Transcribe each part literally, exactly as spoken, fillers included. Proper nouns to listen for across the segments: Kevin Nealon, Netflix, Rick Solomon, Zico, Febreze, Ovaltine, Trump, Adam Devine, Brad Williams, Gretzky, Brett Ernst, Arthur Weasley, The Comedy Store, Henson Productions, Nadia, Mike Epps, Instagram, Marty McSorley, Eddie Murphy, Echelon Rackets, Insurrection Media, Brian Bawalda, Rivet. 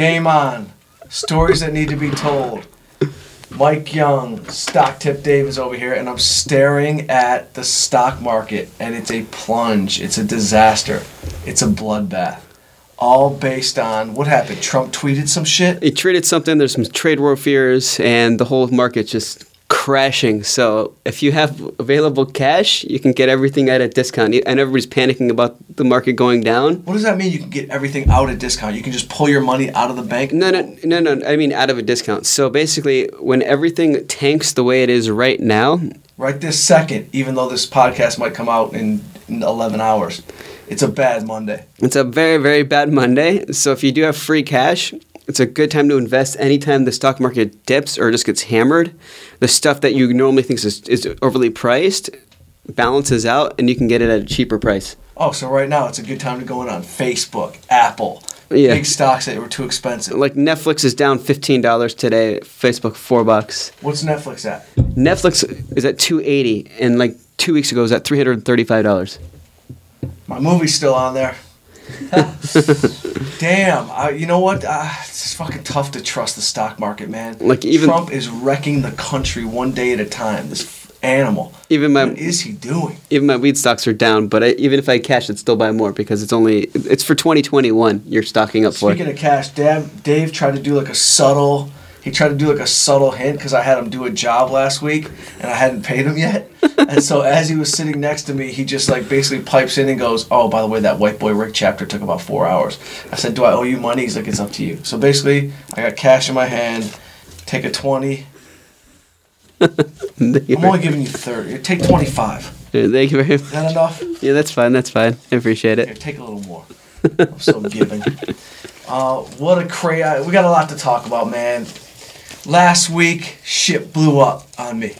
Game on. Stories that need to be told. Mike Young, Stock Tip Dave is over here, and I'm staring at the stock market, and it's a plunge. It's a disaster. It's a bloodbath. All based on what happened. Trump tweeted some shit. He tweeted something. There's some trade war fears, and the whole market just crashing. So if you have available cash, you can get everything at a discount. And everybody's panicking about the market going down. What does that mean? You can get everything out at discount. You can just pull your money out of the bank. No, no, no, no. I mean out of a discount. So basically, when everything tanks the way it is right now, right this second, even though this podcast might come out in, in eleven hours, it's a bad Monday. It's a very, very bad Monday. So if you do have free cash, it's a good time to invest anytime the stock market dips or just gets hammered. The stuff that you normally think is, is overly priced balances out, and you can get it at a cheaper price. Oh, so right now it's a good time to go in on Facebook, Apple, yeah. Big stocks that were too expensive. Like Netflix is down fifteen dollars today, Facebook four bucks. What's Netflix at? Netflix is at two eighty, and like two weeks ago it was at three hundred thirty-five dollars. My movie's still on there. Damn, I, you know what? Uh, it's fucking tough to trust the stock market, man. Like even Trump is wrecking the country one day at a time. This f- animal. Even my, what is he doing? Even my weed stocks are down, but I, even if I cash, I'd still buy more because it's only it's for twenty twenty-one. You're stocking up for. Speaking of cash, Dave, Dave tried to do like a subtle. He tried to do like a subtle hint because I had him do a job last week and I hadn't paid him yet. And so as he was sitting next to me, he just like basically pipes in and goes, oh, by the way, that White Boy Rick chapter took about four hours. I said, do I owe you money? He's like, it's up to you. So basically, I got cash in my hand. Take a twenty. I'm only giving you thirty. Take twenty-five. Dude, thank you very much. Is that enough? Yeah, that's fine. That's fine. I appreciate it. Here, take a little more. I'm so giving. Uh, what a crazy. We got a lot to talk about, man. Last week, shit blew up on me.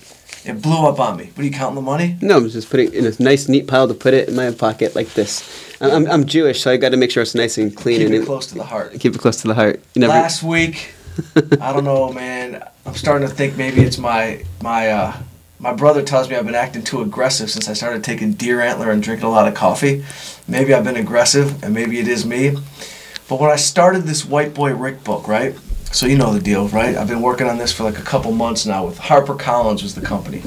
It blew up on me. What, are you counting the money? No, I'm just putting it in a nice, neat pile to put it in my pocket like this. I'm I'm, I'm Jewish, so I got to make sure it's nice and clean. Keep and it close to the heart. Keep it close to the heart. Never... Last week, I don't know, man. I'm starting to think maybe it's my my uh, my brother tells me I've been acting too aggressive since I started taking deer antler and drinking a lot of coffee. Maybe I've been aggressive, and maybe it is me. But when I started this White Boy Rick book, right? So you know the deal, right? I've been working on this for like a couple months now with HarperCollins was the company.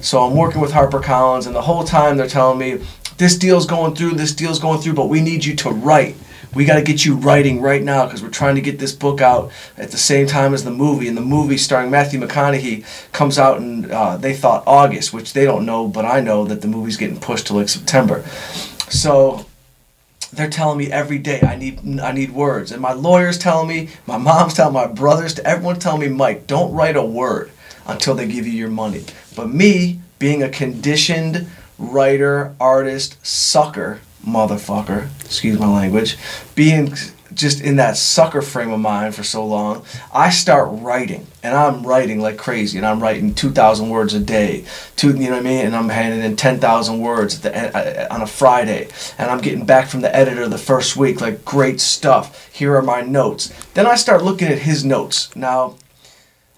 So I'm working with HarperCollins, and the whole time they're telling me, this deal's going through, this deal's going through, but we need you to write. We got to get you writing right now because we're trying to get this book out at the same time as the movie. And the movie starring Matthew McConaughey comes out in, uh, they thought August, which they don't know, but I know that the movie's getting pushed to like September. So... they're telling me every day I need I need words. And my lawyer's telling me, my mom's telling my brothers, everyone's telling me, Mike, don't write a word until they give you your money. But me, being a conditioned writer, artist, sucker, motherfucker, excuse my language, being just in that sucker frame of mind for so long, I start writing. And I'm writing like crazy. And I'm writing two thousand words a day. Two, you know what I mean? And I'm handing in ten thousand words at the, on a Friday. And I'm getting back from the editor the first week, like, great stuff. Here are my notes. Then I start looking at his notes. Now,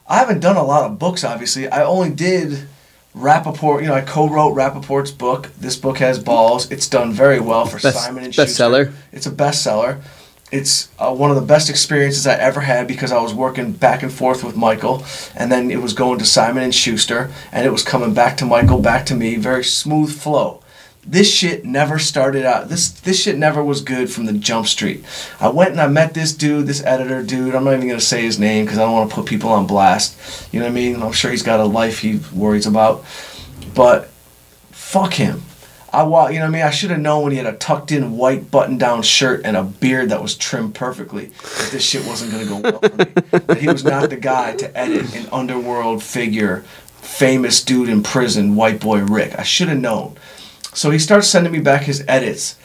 I haven't done a lot of books, obviously. I only did... Rappaport, you know, I co-wrote Rappaport's book. This book has balls. It's done very well for best, Simon and Schuster. Bestseller. It's a bestseller. It's uh, one of the best experiences I ever had because I was working back and forth with Michael, and then it was going to Simon and Schuster, and it was coming back to Michael, back to me. Very smooth flow. This shit never started out. This this shit never was good from the jump street. I went and I met this dude, this editor dude. I'm not even going to say his name because I don't want to put people on blast. You know what I mean? I'm sure he's got a life he worries about. But fuck him. I wa- You know what I mean? I should have known when he had a tucked-in white button-down shirt and a beard that was trimmed perfectly that this shit wasn't going to go well for me. That he was not the guy to edit an underworld figure, famous dude in prison, White Boy Rick. I should have known. So he starts sending me back his edits.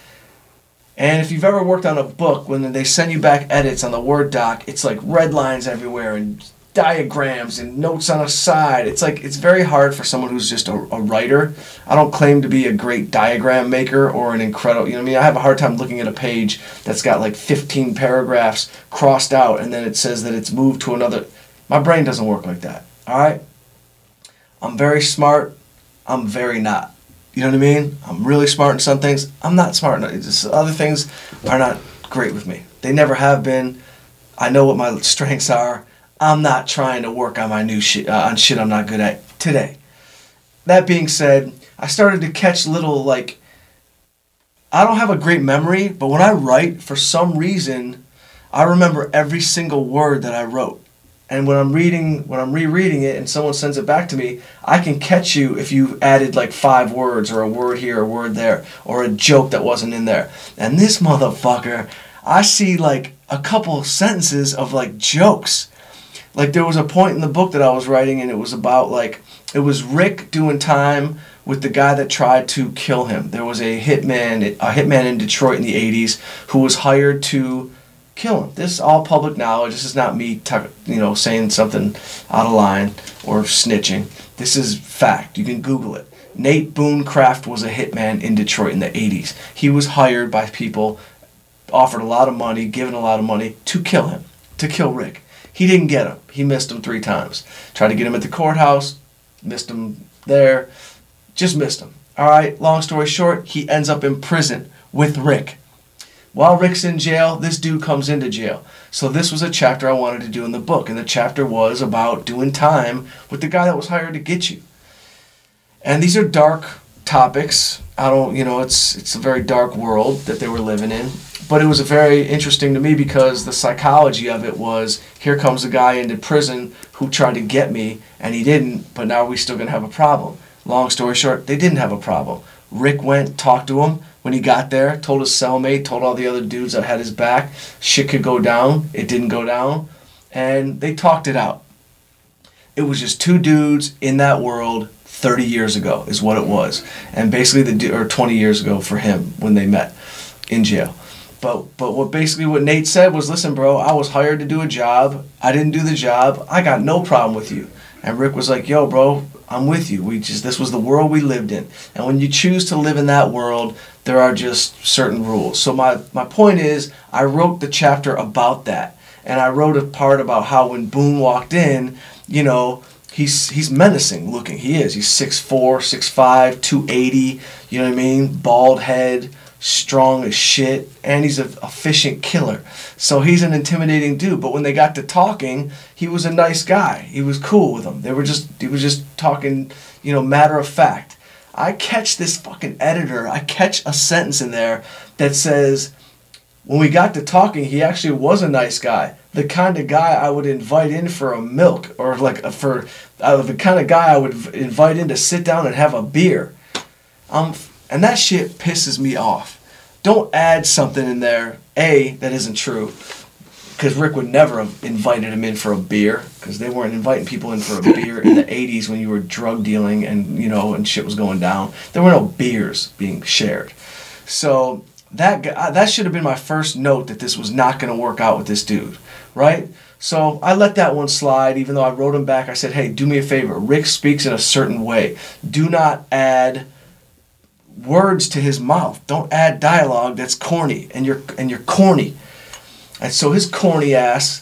And if you've ever worked on a book, when they send you back edits on the Word doc, it's like red lines everywhere and diagrams and notes on a side. It's like it's very hard for someone who's just a, a writer. I don't claim to be a great diagram maker or an incredible, you know what I mean? I have a hard time looking at a page that's got like fifteen paragraphs crossed out and then it says that it's moved to another. My brain doesn't work like that, all right? I'm very smart. I'm very not. You know what I mean? I'm really smart in some things. I'm not smart in others. Other things are not great with me. They never have been. I know what my strengths are. I'm not trying to work on my new shit, uh, on shit I'm not good at today. That being said, I started to catch little, like, I don't have a great memory, but when I write, for some reason, I remember every single word that I wrote. And when I'm reading, when I'm rereading it and someone sends it back to me, I can catch you if you've added like five words or a word here, a word there, or a joke that wasn't in there. And this motherfucker, I see like a couple sentences of like jokes. Like there was a point in the book that I was writing and it was about like, it was Rick doing time with the guy that tried to kill him. There was a hitman, a hitman in Detroit in the eighties who was hired to kill him. This is all public knowledge. This is not me, type, you know, saying something out of line or snitching. This is fact. You can Google it. Nate Boonecraft was a hitman in Detroit in the eighties. He was hired by people, offered a lot of money, given a lot of money to kill him, to kill Rick. He didn't get him. He missed him three times. Tried to get him at the courthouse, missed him there. Just missed him. All right, long story short, he ends up in prison with Rick. While Rick's in jail, this dude comes into jail. So this was a chapter I wanted to do in the book, and the chapter was about doing time with the guy that was hired to get you. And these are dark topics. I don't, you know, it's it's a very dark world that they were living in. But it was very interesting to me because the psychology of it was, here comes a guy into prison who tried to get me, and he didn't, but now we're still going to have a problem. Long story short, they didn't have a problem. Rick went, talked to him when he got there, told his cellmate, told all the other dudes that had his back, shit could go down. It didn't go down. And they talked it out. It was just two dudes in that world thirty years ago is what it was. And basically, the or twenty years ago for him when they met in jail. But but what basically what Nate said was, listen, bro, I was hired to do a job. I didn't do the job. I got no problem with you. And Rick was like, yo, bro, I'm with you. We just, this was the world we lived in. And when you choose to live in that world, there are just certain rules. So my, my point is, I wrote the chapter about that. And I wrote a part about how when Boone walked in, you know, he's he's menacing looking. He is. He's six four, six five, two eighty, you know what I mean? Bald head, strong as shit, and he's an efficient killer. So he's an intimidating dude. But when they got to talking, he was a nice guy. He was cool with them. They were just, he was just talking, you know, matter of fact. I catch this fucking editor. I catch a sentence in there that says, when we got to talking, he actually was a nice guy. The kind of guy I would invite in for a milk, or like for uh, the kind of guy I would invite in to sit down and have a beer. Um. And that shit pisses me off. Don't add something in there, A, that isn't true, because Rick would never have invited him in for a beer, because they weren't inviting people in for a beer in the eighties when you were drug dealing and, you know, and shit was going down. There were no beers being shared. So that that should have been my first note that this was not going to work out with this dude, right? So I let that one slide, even though I wrote him back. I said, hey, do me a favor. Rick speaks in a certain way. Do not add words to his mouth. Don't add dialogue that's corny, and you're and you're corny. And so his corny ass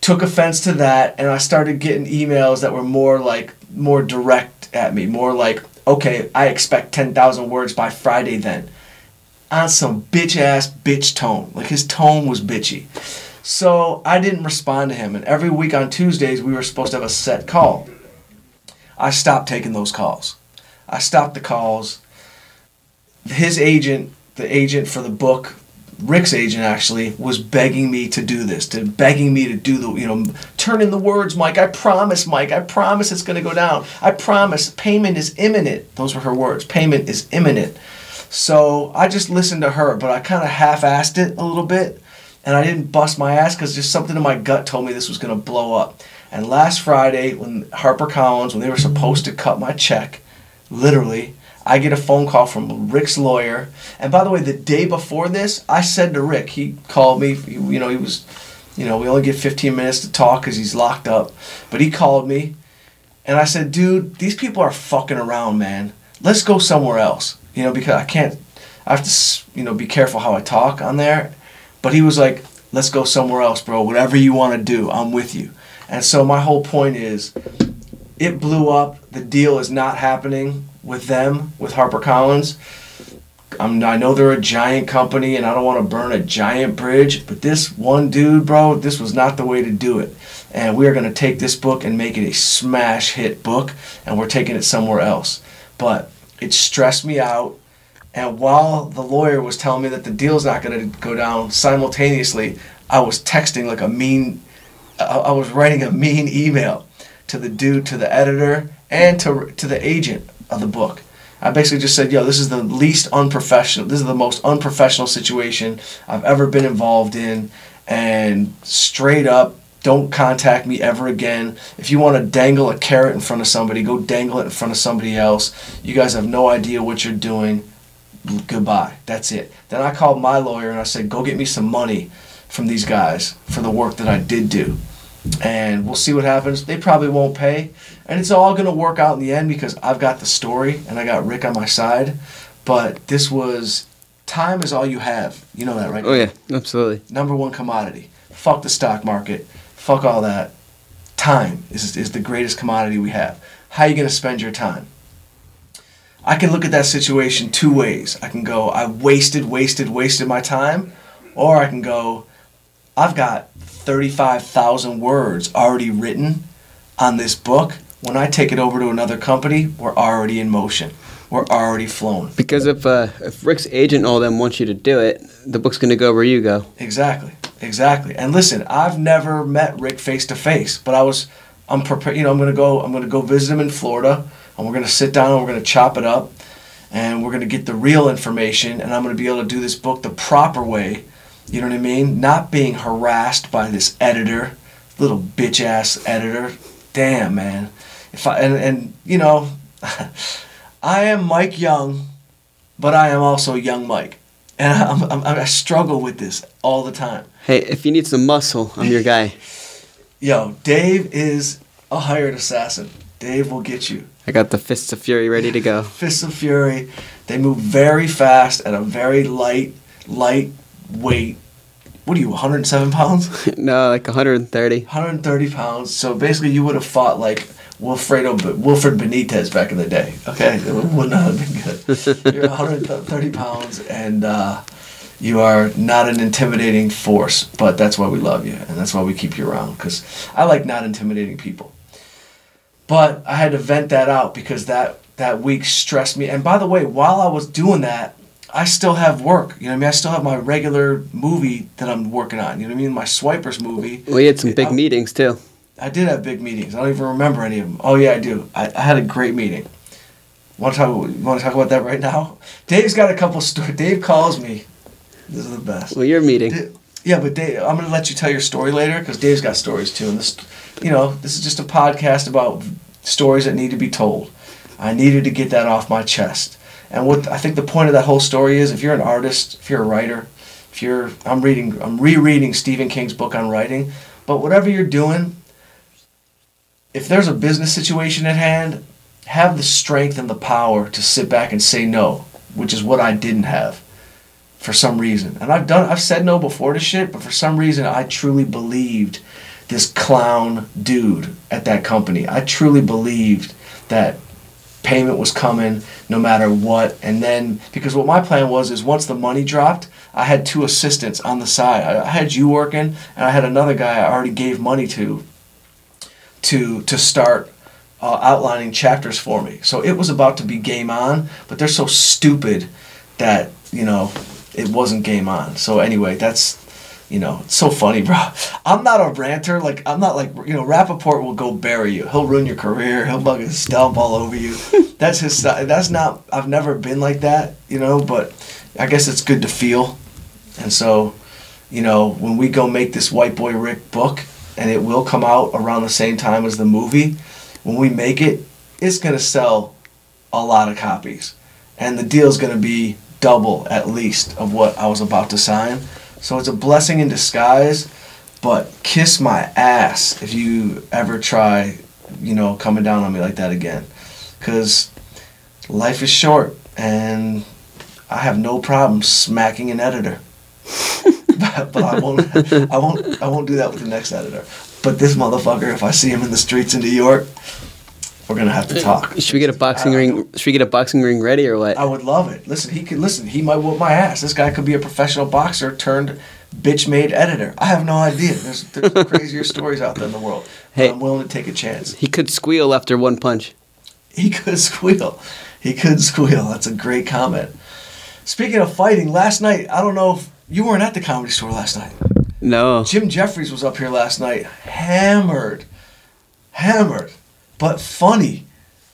took offense to that, and I started getting emails that were more like more direct at me, more like, okay, I expect ten thousand words by Friday then, on some bitch ass bitch tone. Like his tone was bitchy. So I didn't respond to him, and every week on Tuesdays we were supposed to have a set call. I stopped taking those calls. I stopped the calls. His agent, the agent for the book, Rick's agent actually, was begging me to do this, to begging me to do the, you know, turn in the words, Mike. I promise, Mike. I promise it's going to go down. I promise. Payment is imminent. Those were her words. Payment is imminent. So I just listened to her, but I kind of half-assed it a little bit, and I didn't bust my ass because just something in my gut told me this was going to blow up. And last Friday, when HarperCollins, when they were supposed to cut my check, literally, I get a phone call from Rick's lawyer. And by the way, the day before this, I said to Rick, he called me, you know, he was, you know, we only get fifteen minutes to talk because he's locked up. But he called me, and I said, dude, these people are fucking around, man. Let's go somewhere else, you know, because I can't, I have to, you know, be careful how I talk on there. But he was like, let's go somewhere else, bro. Whatever you want to do, I'm with you. And so my whole point is, it blew up. The deal is not happening with them, with HarperCollins. I'm, I know they're a giant company and I don't want to burn a giant bridge, but this one dude, bro, this was not the way to do it. And we are going to take this book and make it a smash hit book, and we're taking it somewhere else. But it stressed me out. And while the lawyer was telling me that the deal's not going to go down simultaneously, I was texting like a mean, I was writing a mean email to the dude, to the editor, and to to the agent of the book. I basically just said, yo, this is the least unprofessional, this is the most unprofessional situation I've ever been involved in, and straight up, don't contact me ever again. If you want to dangle a carrot in front of somebody, go dangle it in front of somebody else. You guys have no idea what you're doing. Goodbye. That's it. Then I called my lawyer and I said, go get me some money from these guys for the work that I did do. And we'll see what happens. They probably won't pay. And it's all going to work out in the end because I've got the story and I got Rick on my side. But this was, time is all you have. You know that, right? Oh, yeah. Absolutely. Number one commodity. Fuck the stock market. Fuck all that. Time is is the greatest commodity we have. How are you going to spend your time? I can look at that situation two ways. I can go, I wasted, wasted, wasted my time. Or I can go, I've got thirty-five thousand words already written on this book. When I take it over to another company, we're already in motion. We're already flown. Because if uh, if Rick's agent and all them wants you to do it, the book's going to go where you go. Exactly. Exactly. And listen, I've never met Rick face to face, but I was, I'm prepared, you know, I'm going to go, I'm going to go visit him in Florida, and we're going to sit down and we're going to chop it up, and we're going to get the real information, and I'm going to be able to do this book the proper way. You know what I mean? Not being harassed by this editor, little bitch ass editor. Damn, man. If I and, and you know, I am Mike Young, but I am also Young Mike. And I'm, I'm, I struggle with this all the time. Hey, if you need some muscle, I'm your guy. Yo, Dave is a hired assassin. Dave will get you. I got the Fists of Fury ready to go. Fists of Fury. They move very fast at a very light, light weight. What are you, one hundred seven pounds? No, like one hundred thirty. one hundred thirty pounds. So basically you would have fought like Wilfredo, Wilfred Benitez back in the day. Okay, it would not have been good. You're one hundred thirty pounds, and uh, you are not an intimidating force, but that's why we love you, and that's why we keep you around, because I like not intimidating people. But I had to vent that out because that, that week stressed me. And by the way, while I was doing that, I still have work. You know what I mean? I still have my regular movie that I'm working on. You know what I mean? My Swipers movie. We had some big I, meetings, too. I did have big meetings. I don't even remember any of them. Oh, yeah, I do. I, I had a great meeting. Want to, talk, want to talk about that right now? Dave's got a couple stories. Dave calls me. This is the best. Well, your meeting. Da- yeah, but Dave, I'm going to let you tell your story later because Dave's got stories, too. And this, you know, this is just a podcast about stories that need to be told. I needed to get that off my chest. And what I think the point of that whole story is, if you're an artist, if you're a writer, if you're, I'm reading, I'm rereading Stephen King's book on writing, but whatever you're doing, if there's a business situation at hand, have the strength and the power to sit back and say no, which is what I didn't have for some reason. And I've done, I've said no before to shit, but for some reason I truly believed this clown dude at that company. I truly believed that payment was coming no matter what. And then, because what my plan was is once the money dropped, I had two assistants on the side. I had you working, and I had another guy I already gave money to to to start uh, outlining chapters for me. So it was about to be game on, but they're so stupid that, you know, it wasn't game on. So anyway, that's, you know, it's so funny, bro. I'm not a ranter. Like, I'm not like, you know, Rappaport will go bury you. He'll ruin your career. He'll fucking stomp all over you. That's his, that's not, I've never been like that, you know, but I guess it's good to feel. And so, you know, when we go make this White Boy Rick book, and it will come out around the same time as the movie, when we make it, it's going to sell a lot of copies. And the deal's going to be double, at least, of what I was about to sign. So it's a blessing in disguise, but kiss my ass if you ever try, you know, coming down on me like that again. Because life is short, and I have no problem smacking an editor. but but I, won't, I, won't, I won't do that with the next editor. But this motherfucker, if I see him in the streets in New York, We're gonna have to talk. Should we get a boxing ring? Should we get a boxing ring ready or what? I would love it. Listen, he could listen. He might whoop my ass. This guy could be a professional boxer turned bitch-made editor. I have no idea. There's, there's crazier stories out there in the world. Hey, but I'm willing to take a chance. He could squeal after one punch. He could squeal. He could squeal. That's a great comment. Speaking of fighting, last night, I don't know if you weren't at the Comedy Store last night. No. Jim Jeffries was up here last night, hammered, hammered, but funny.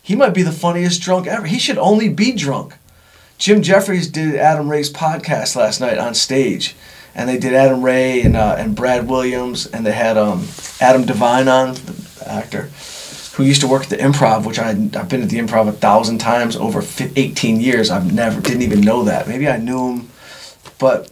He might be the funniest drunk ever. He should only be drunk. Jim Jeffries did Adam Ray's podcast last night on stage, and they did Adam Ray and uh, and Brad Williams, and they had um, Adam Devine on, the actor, who used to work at the Improv, which I, I've been at the Improv a thousand times over eighteen years. I've never, didn't even know that. Maybe I knew him, but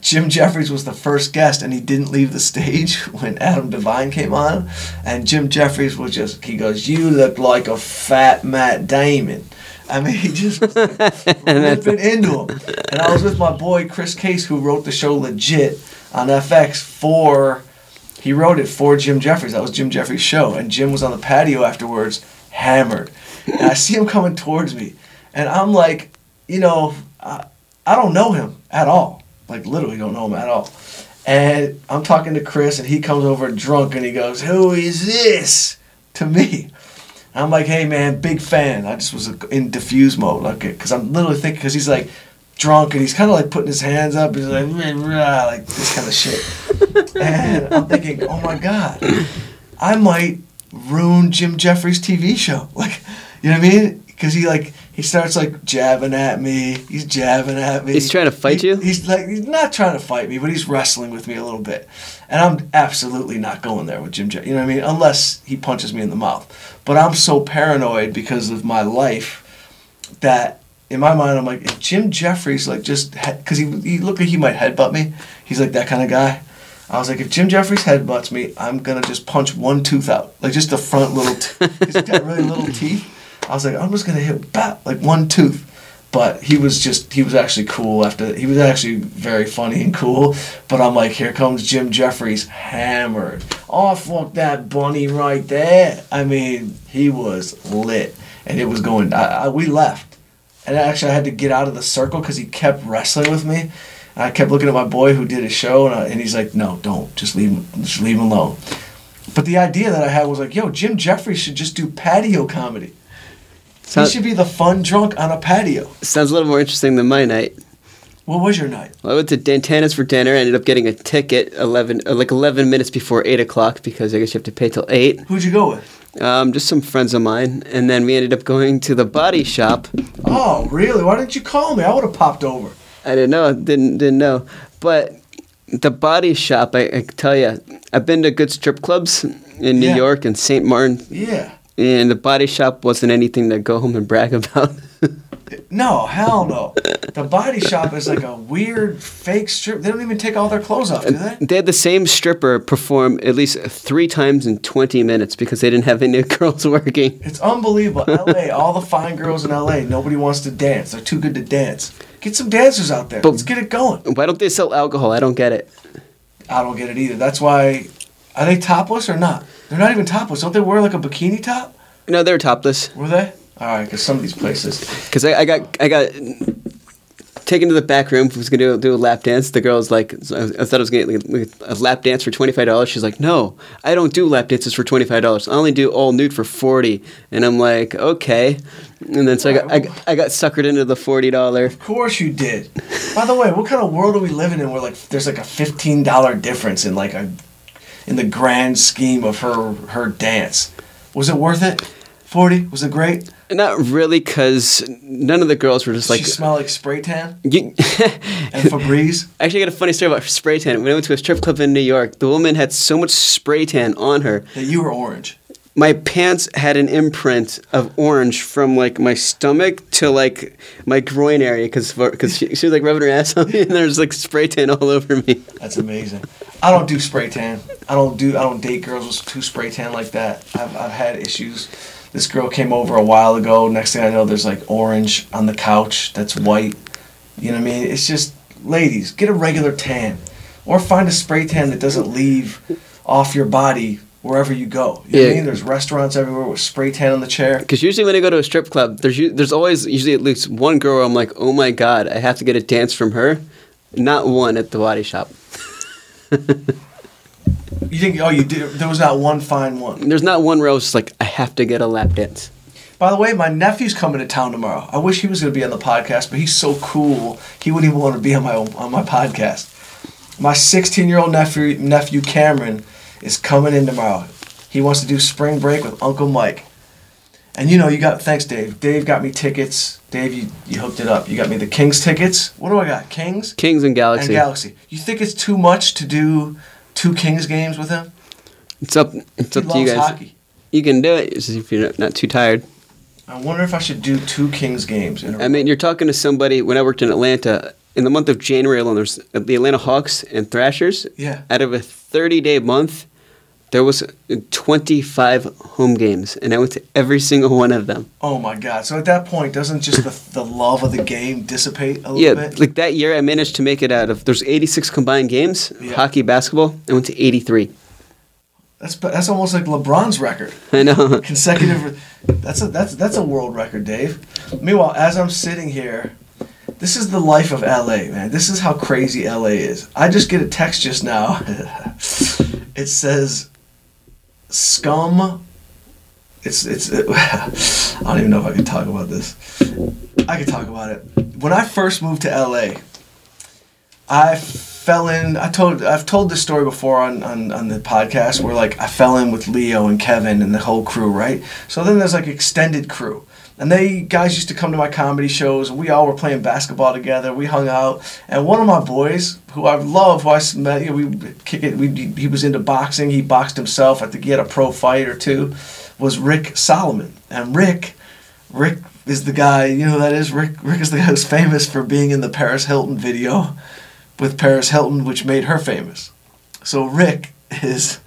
Jim Jeffries was the first guest, and he didn't leave the stage when Adam Devine came on, and Jim Jeffries was just, he goes, "You look like a fat Matt Damon." I mean, he just was like, ripping into him. And I was with my boy, Chris Case, who wrote the show Legit on F X for... He wrote it for Jim Jeffries. That was Jim Jeffries' show. And Jim was on the patio afterwards, hammered. And I see him coming towards me. And I'm like, you know, I, I don't know him at all. Like, literally don't know him at all. And I'm talking to Chris, and he comes over drunk, and he goes, "Who is this?" to me. And I'm like, "Hey, man, big fan." I just was in diffuse mode. Like, because I'm literally thinking, because he's like drunk, and he's kind of like putting his hands up. And he's like, rah, like this kind of shit. And I'm thinking, oh my God, I might ruin Jim Jeffries' T V show. Like, you know what I mean? Because he like he starts like jabbing at me. He's jabbing at me. He's trying to fight he, you? He's like he's not trying to fight me, but he's wrestling with me a little bit. And I'm absolutely not going there with Jim Jeffries. You know what I mean? Unless he punches me in the mouth. But I'm so paranoid because of my life that in my mind I'm like, if Jim Jeffries like just because he he looked like he might headbutt me. He's like that kind of guy. I was like, if Jim Jeffries headbutts me, I'm going to just punch one tooth out. Like, just the front little tooth. He's got really little teeth. I was like, I'm just going to hit, bap, like one tooth. But he was just, he was actually cool after, he was actually very funny and cool. But I'm like, here comes Jim Jeffries hammered. Oh, fuck that bunny right there. I mean, he was lit. And it was going, I, I, we left. And actually, I had to get out of the circle because he kept wrestling with me. I kept looking at my boy who did his show, and, I, and he's like, "No, don't. Just leave him. Just leave him alone." But the idea that I had was like, "Yo, Jim Jeffries should just do patio comedy. Sounds, he should be the fun drunk on a patio." Sounds a little more interesting than my night. What was your night? Well, I went to Dantana's for dinner. I ended up getting a ticket eleven, like eleven minutes before eight o'clock because I guess you have to pay till eight. Who'd you go with? Um, just some friends of mine, and then we ended up going to The Body Shop. Oh, really? Why didn't you call me? I would have popped over. I didn't know, didn't didn't know, but The Body Shop. I, I tell you, I've been to good strip clubs in New yeah. York and Saint Martin. Yeah. And The Body Shop wasn't anything to go home and brag about. No, hell no. The Body Shop is like a weird fake strip. They don't even take all their clothes off, do they? They had the same stripper perform at least three times in twenty minutes because they didn't have any girls working. It's unbelievable. L A, all the fine girls in L A, nobody wants to dance. They're too good to dance. Get some dancers out there. But let's get it going. Why don't they sell alcohol? I don't get it. I don't get it either. That's why... Are they topless or not? They're not even topless. Don't they wear like a bikini top? No, they're topless. Were they? All right, because some of these places... Because I, I got I got taken to the back room. I was going to do, do a lap dance. The girl's like... I thought I was going to get a lap dance for twenty-five dollars. She's like, "No, I don't do lap dances for twenty-five dollars. I only do all nude for forty dollars. And I'm like, okay. And then so I got, I, I got suckered into the forty dollars. Of course you did. By the way, what kind of world are we living in where like there's like a fifteen dollars difference in like a in the grand scheme of her her dance? Was it worth it? forty? Was it great? Not really, because none of the girls were just like... She smell like spray tan? You, and Febreze? I actually got a funny story about spray tan. When I went to a strip club in New York, the woman had so much spray tan on her... That you were orange. My pants had an imprint of orange from, like, my stomach to, like, my groin area, because she, she was, like, rubbing her ass on me, and there was, like, spray tan all over me. That's amazing. I don't do spray tan. I don't do... I don't date girls with too spray tan like that. I've I've had issues... This girl came over a while ago. Next thing I know, there's like orange on the couch that's white. You know what I mean? It's just, ladies, get a regular tan. Or find a spray tan that doesn't leave off your body wherever you go. You know yeah. what I mean? There's restaurants everywhere with spray tan on the chair. Because usually when I go to a strip club, there's there's always usually at least one girl where I'm like, oh my God, I have to get a dance from her. Not one at the Body Shop. You think, oh, you did, there was not one fine one? There's not one where I was like, I have to get a lap dance. By the way, my nephew's coming to town tomorrow. I wish he was going to be on the podcast, but he's so cool. He wouldn't even want to be on my on my podcast. My sixteen-year-old nephew, nephew Cameron is coming in tomorrow. He wants to do spring break with Uncle Mike. And you know, you got, thanks, Dave. Dave got me tickets. Dave, you, you hooked it up. You got me the Kings tickets. What do I got? Kings? Kings and Galaxy. And Galaxy. You think it's too much to do two Kings games with him? It's up, it's up to you guys. He loves hockey. You can do it if you're not too tired. I wonder if I should do two Kings games in a row. I mean, you're talking to somebody, when I worked in Atlanta, in the month of January alone, there's the Atlanta Hawks and Thrashers. Yeah. Out of a thirty-day month, there was twenty-five home games, and I went to every single one of them. Oh, my God. So at that point, doesn't just the, the love of the game dissipate a little yeah, bit? Yeah, like that year I managed to make it out of, there's eighty-six combined games, yeah. hockey, basketball. I went to eighty-three. That's that's almost like LeBron's record. I know. Consecutive. That's a that's that's a world record, Dave. Meanwhile, as I'm sitting here, this is the life of L A, man. This is how crazy L A is. I just get a text just now. It says, "Scum." It's it's. It, I don't even know if I can talk about this. I can talk about it. When I first moved to L A, I fell in. I told I've told this story before on, on, on the podcast where like I fell in with Leo and Kevin and the whole crew, right? So then there's like extended crew, and they guys used to come to my comedy shows. We all were playing basketball together. We hung out, and one of my boys who I love, who I met, you know, we kick it. We he was into boxing. He boxed himself. I think he had a pro fight or two. Was Rick Solomon, and Rick, Rick is the guy. You know who that is? Rick Rick is the guy who's famous for being in the Paris Hilton video with Paris Hilton, which made her famous. So Rick is...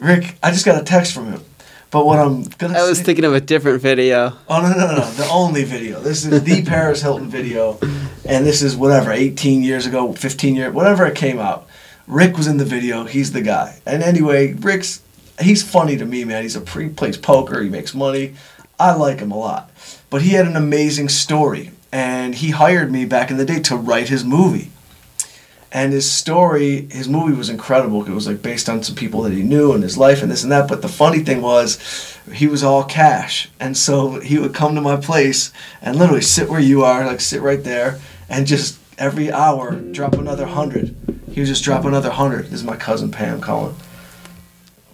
Rick, I just got a text from him. But what I'm going to I was say, thinking of a different video. Oh, no, no, no. The only video. This is the Paris Hilton video. And this is whatever, eighteen years ago, fifteen years, whatever it came out. Rick was in the video. He's the guy. And anyway, Rick's... He's funny to me, man. He's a pre, plays poker. He makes money. I like him a lot. But he had an amazing story. And he hired me back in the day to write his movie. And his story, his movie was incredible. It was like based on some people that he knew and his life and this and that. But the funny thing was, he was all cash. And so he would come to my place and literally sit where you are, like sit right there, and just every hour drop another hundred. He would just drop another hundred. This is my cousin Pam calling.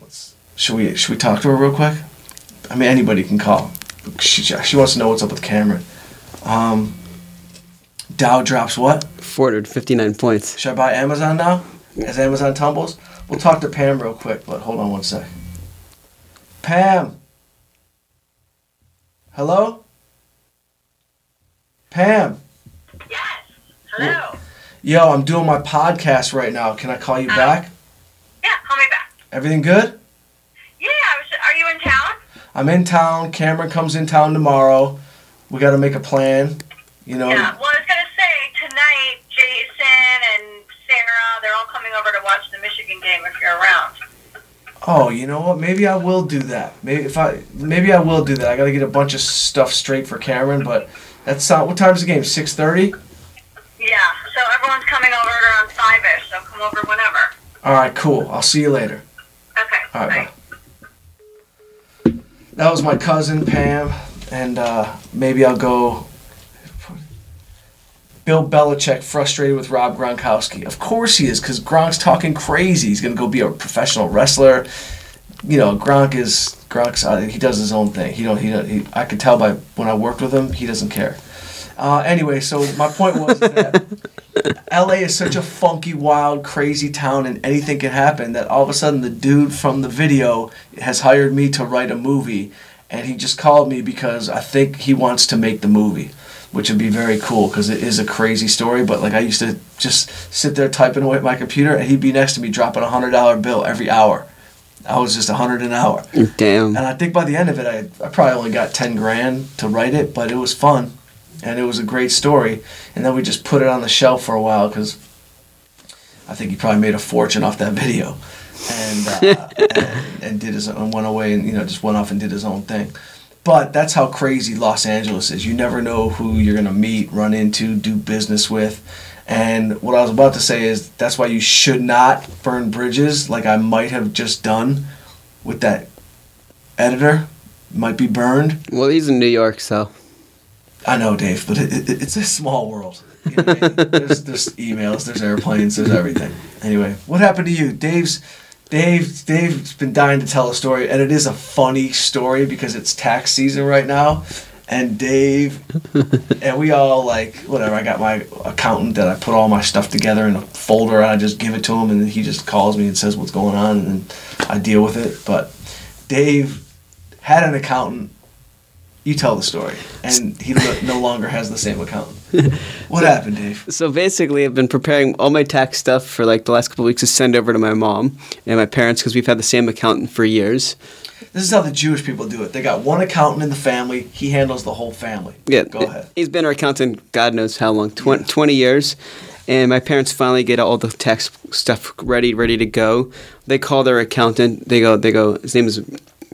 Let's, should we should we talk to her real quick? I mean, anybody can call. She she wants to know what's up with Cameron. Um, Dow drops what? four hundred fifty-nine points. Should I buy Amazon now? As Amazon tumbles? We'll talk to Pam real quick, but hold on one sec. Pam! Hello? Pam! Yes! Hello! Yo, I'm doing my podcast right now. Can I call you um, back? Yeah, call me back. Everything good? Yeah, I was, are you in town? I'm in town. Cameron comes in town tomorrow. We got to make a plan. You know, yeah, well, I was going to say, tonight, Jason and Sarah, they're all coming over to watch the Michigan game if you're around. Oh, you know what? Maybe I will do that. Maybe if I, maybe I will do that. I got to get a bunch of stuff straight for Cameron, but that's not, what time's the game, six thirty? Yeah, so everyone's coming over around five-ish, so come over whenever. All right, cool. I'll see you later. Okay, all right, bye. Bye. That was my cousin, Pam, and uh, maybe I'll go... Bill Belichick frustrated with Rob Gronkowski. Of course he is, because Gronk's talking crazy. He's going to go be a professional wrestler. You know, Gronk is Gronk's. Uh, he does his own thing. He don't. He, don't, he I could tell by when I worked with him, he doesn't care. Uh, anyway, so my point was that L A is such a funky, wild, crazy town, and anything can happen. That all of a sudden, the dude from the video has hired me to write a movie, and he just called me because I think he wants to make the movie. Which would be very cool because it is a crazy story. But like I used to just sit there typing away at my computer, and he'd be next to me dropping a one hundred dollars bill every hour. I was just one hundred dollars an hour. Damn. And I think by the end of it, I, I probably only got ten grand to write it, but it was fun. And it was a great story. And then we just put it on the shelf for a while because I think he probably made a fortune off that video. and, uh, and and did his own, went away and you know just went off and did his own thing. But that's how crazy Los Angeles is. You never know who you're gonna meet, run into, do business with. And what I was about to say is that's why you should not burn bridges, like I might have just done with that editor. Might be burned. Well, he's in New York, so. I know, Dave, but it, it, it's a small world. You know what I mean? there's, there's emails, there's airplanes, there's everything. Anyway, what happened to you? Dave's Dave, Dave's been dying to tell a story, and it is a funny story because it's tax season right now. And Dave, and we all like, whatever, I got my accountant that I put all my stuff together in a folder, and I just give it to him, and he just calls me and says what's going on, and I deal with it. But Dave had an accountant. You tell the story. And he no longer has the same accountant. What so, happened, Dave? So basically, I've been preparing all my tax stuff for like the last couple of weeks to send over to my mom and my parents because we've had the same accountant for years. This is how the Jewish people do it. They got one accountant in the family. He handles the whole family. Yeah, go ahead. He's been our accountant God knows how long, twenty, yeah. twenty years. And my parents finally get all the tax stuff ready, ready to go. They call their accountant. They go, they go, his name is...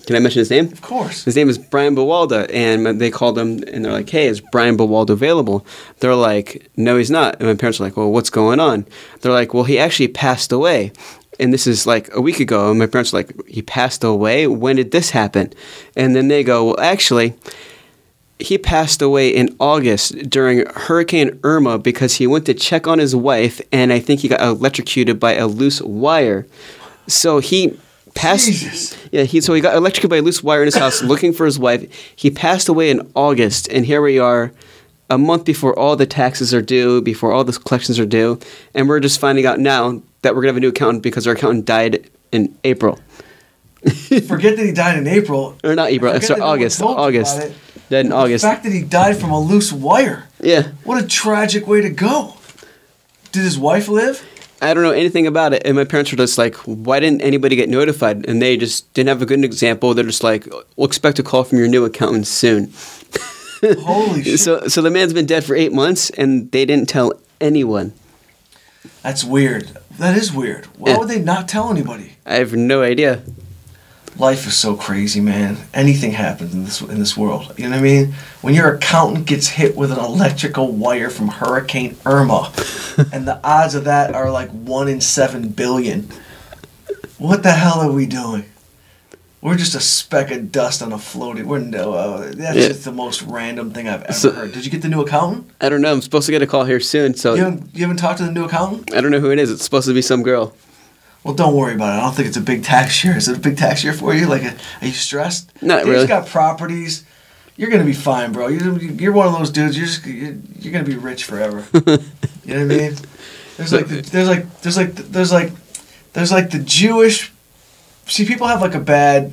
Can I mention his name? Of course. His name is Brian Bawalda, and they called him, and they're like, hey, is Brian Bawalda available? They're like, no, he's not. And my parents are like, well, what's going on? They're like, well, he actually passed away. And this is like a week ago, and my parents are like, he passed away? When did this happen? And then they go, well, actually, he passed away in August during Hurricane Irma because he went to check on his wife, and I think he got electrocuted by a loose wire. So he... Passed, Jesus. Yeah, he so he got electrocuted by a loose wire in his house looking for his wife. He passed away in August, and here we are a month before all the taxes are due, before all the collections are due, and we're just finding out now that we're going to have a new accountant because our accountant died in April. Forget that he died in April. Or not April, it's August. August. Died in the August. The fact that he died from a loose wire. Yeah. What a tragic way to go. Did his wife live? I don't know anything about it. And my parents were just like, why didn't anybody get notified? And they just didn't have a good example. They're just like, we'll expect a call from your new accountant soon. Holy shit. So so the man's been dead for eight months, and they didn't tell anyone. That's weird. That is weird. Why yeah. would they not tell anybody? I have no idea. Life is so crazy, man. Anything happens in this in this world. You know what I mean? When your accountant gets hit with an electrical wire from Hurricane Irma, and the odds of that are like one in seven billion. What the hell are we doing? We're just a speck of dust on a floating. We're no. Uh, that's yeah. just the most random thing I've ever so, heard. Did you get the new accountant? I don't know. I'm supposed to get a call here soon. So you haven't, you haven't talked to the new accountant? I don't know who it is. It's supposed to be some girl. Well, don't worry about it. I don't think it's a big tax year. Is it a big tax year for you? Like, a, are you stressed? Not Dave's really. You've got properties. You're going to be fine, bro. You're, you're one of those dudes. You're just you're, you're going to be rich forever. You know what I mean? There's like the, there's like there's like there's like there's like the Jewish. See, people have like a bad,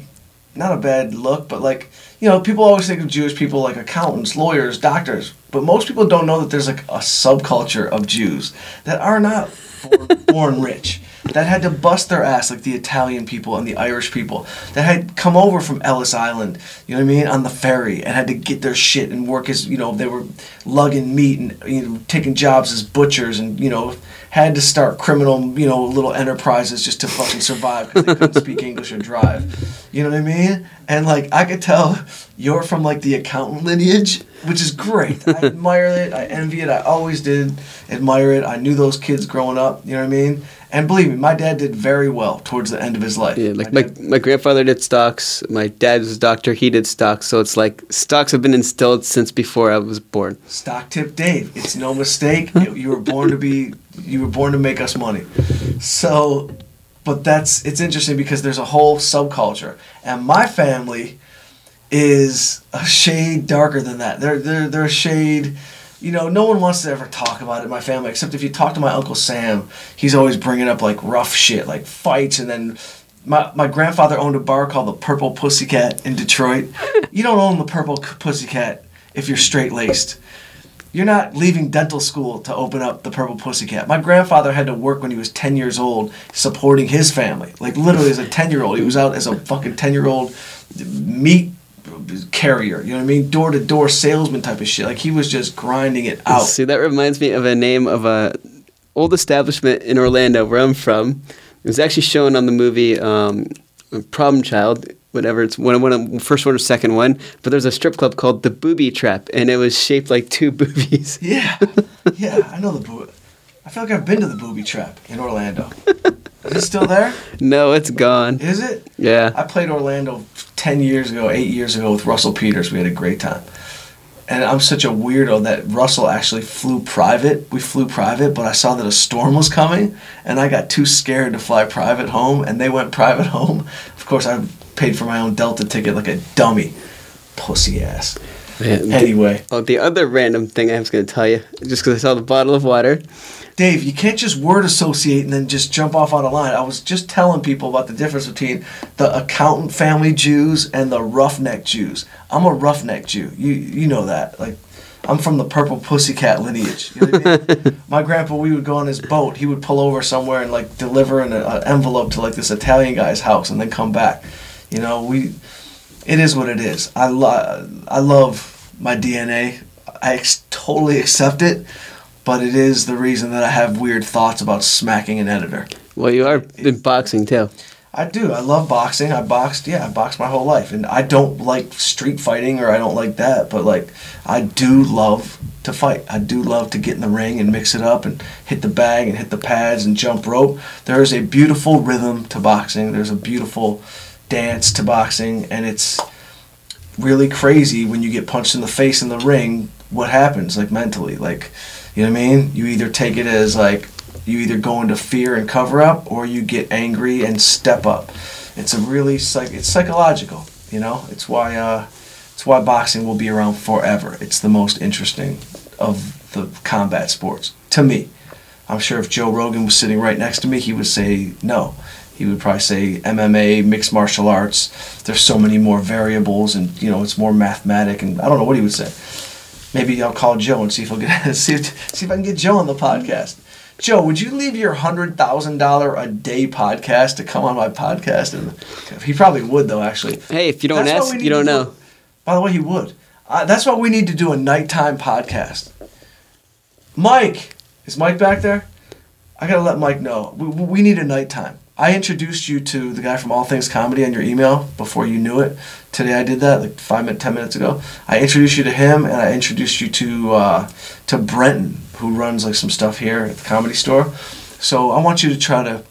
not a bad look, but like you know, people always think of Jewish people like accountants, lawyers, doctors, but most people don't know that there's like a subculture of Jews that are not born, born rich. That had to bust their ass like the Italian people and the Irish people that had come over from Ellis Island, you know what I mean, on the ferry and had to get their shit and work as, you know, they were lugging meat and, you know, taking jobs as butchers and, you know, had to start criminal, you know, little enterprises just to fucking survive because they couldn't speak English or drive. You know what I mean? And, like, I could tell you're from, like, the accountant lineage, which is great. I admire it. I envy it. I always did admire it. I knew those kids growing up. You know what I mean? And believe me, my dad did very well towards the end of his life. Yeah, like my, my, my grandfather did stocks. My dad was a doctor. He did stocks. So it's like stocks have been instilled since before I was born. Stock Tip Dave. It's no mistake. You were born to be, you were born to make us money. So, but that's, it's interesting because there's a whole subculture. And my family is a shade darker than that. They're, they're, they're a shade... You know, no one wants to ever talk about it in my family, except if you talk to my Uncle Sam, he's always bringing up, like, rough shit, like fights. And then my my grandfather owned a bar called the Purple Pussycat in Detroit. You don't own the Purple Pussycat if you're straight-laced. You're not leaving dental school to open up the Purple Pussycat. My grandfather had to work when he was ten years old supporting his family. Like, literally, as a ten-year-old. He was out as a fucking ten-year-old meat carrier, you know what I mean? Door to door salesman type of shit. Like he was just grinding it out. See, that reminds me of a name of a old establishment in Orlando where I'm from It was actually shown on the movie um, Problem Child, whatever. It's one, one, first one or second one. But there's a strip club called the Booby Trap, and it was shaped like two boobies. Yeah, yeah, I know the booby. I feel like I've been to the Booby Trap in Orlando. Is it still there? No, it's gone. Is it? Yeah. I played Orlando ten years ago, eight years ago with Russell Peters. We had a great time. And I'm such a weirdo that Russell actually flew private. We flew private, but I saw that a storm was coming, and I got too scared to fly private home, and they went private home. Of course, I paid for my own Delta ticket like a dummy. Pussy ass. Man, anyway. The, oh, the other random thing I was going to tell you, just because I saw the bottle of water. Dave, you can't just word associate and then just jump off on a line. I was just telling people about the difference between the accountant family Jews and the roughneck Jews. I'm a roughneck Jew. You you know that. Like, I'm from the purple pussycat lineage. You know what I mean? My grandpa, we would go on his boat. He would pull over somewhere and, like, deliver an, an envelope to, like, this Italian guy's house and then come back. You know, we... It is what it is. I, lo- I love my D N A. I ex- totally accept it. But it is the reason that I have weird thoughts about smacking an editor. Well, you are in boxing, too. I do. I love boxing. I boxed, yeah, I boxed my whole life. And I don't like street fighting or I don't like that. But, like, I do love to fight. I do love to get in the ring and mix it up and hit the bag and hit the pads and jump rope. There is a beautiful rhythm to boxing. There's a beautiful dance to boxing. And it's really crazy when you get punched in the face in the ring what happens, like, mentally. Like... You know what I mean? You either take it as, like, you either go into fear and cover up, or you get angry and step up. It's a really, psych- it's psychological, you know? It's why uh, it's why boxing will be around forever. It's the most interesting of the combat sports, to me. I'm sure if Joe Rogan was sitting right next to me, he would say no. He would probably say M M A, mixed martial arts. There's so many more variables, and, you know, it's more mathematic, and I don't know what he would say. Maybe I'll call Joe and see if he'll get see if, see if I can get Joe on the podcast. Joe, would you leave your hundred thousand dollar a day podcast to come on my podcast? And he probably would, though. Actually, hey, if you don't ask, you don't know. By the way, he would. Uh, that's why we need to do a nighttime podcast. Mike, is Mike back there? I gotta let Mike know. We, we need a nighttime. I introduced you to the guy from All Things Comedy on your email before you knew it. Today I did that, like five minutes, ten minutes ago. I introduced you to him, and I introduced you to uh, to Brenton, who runs like some stuff here at the Comedy Store. So I want you to try to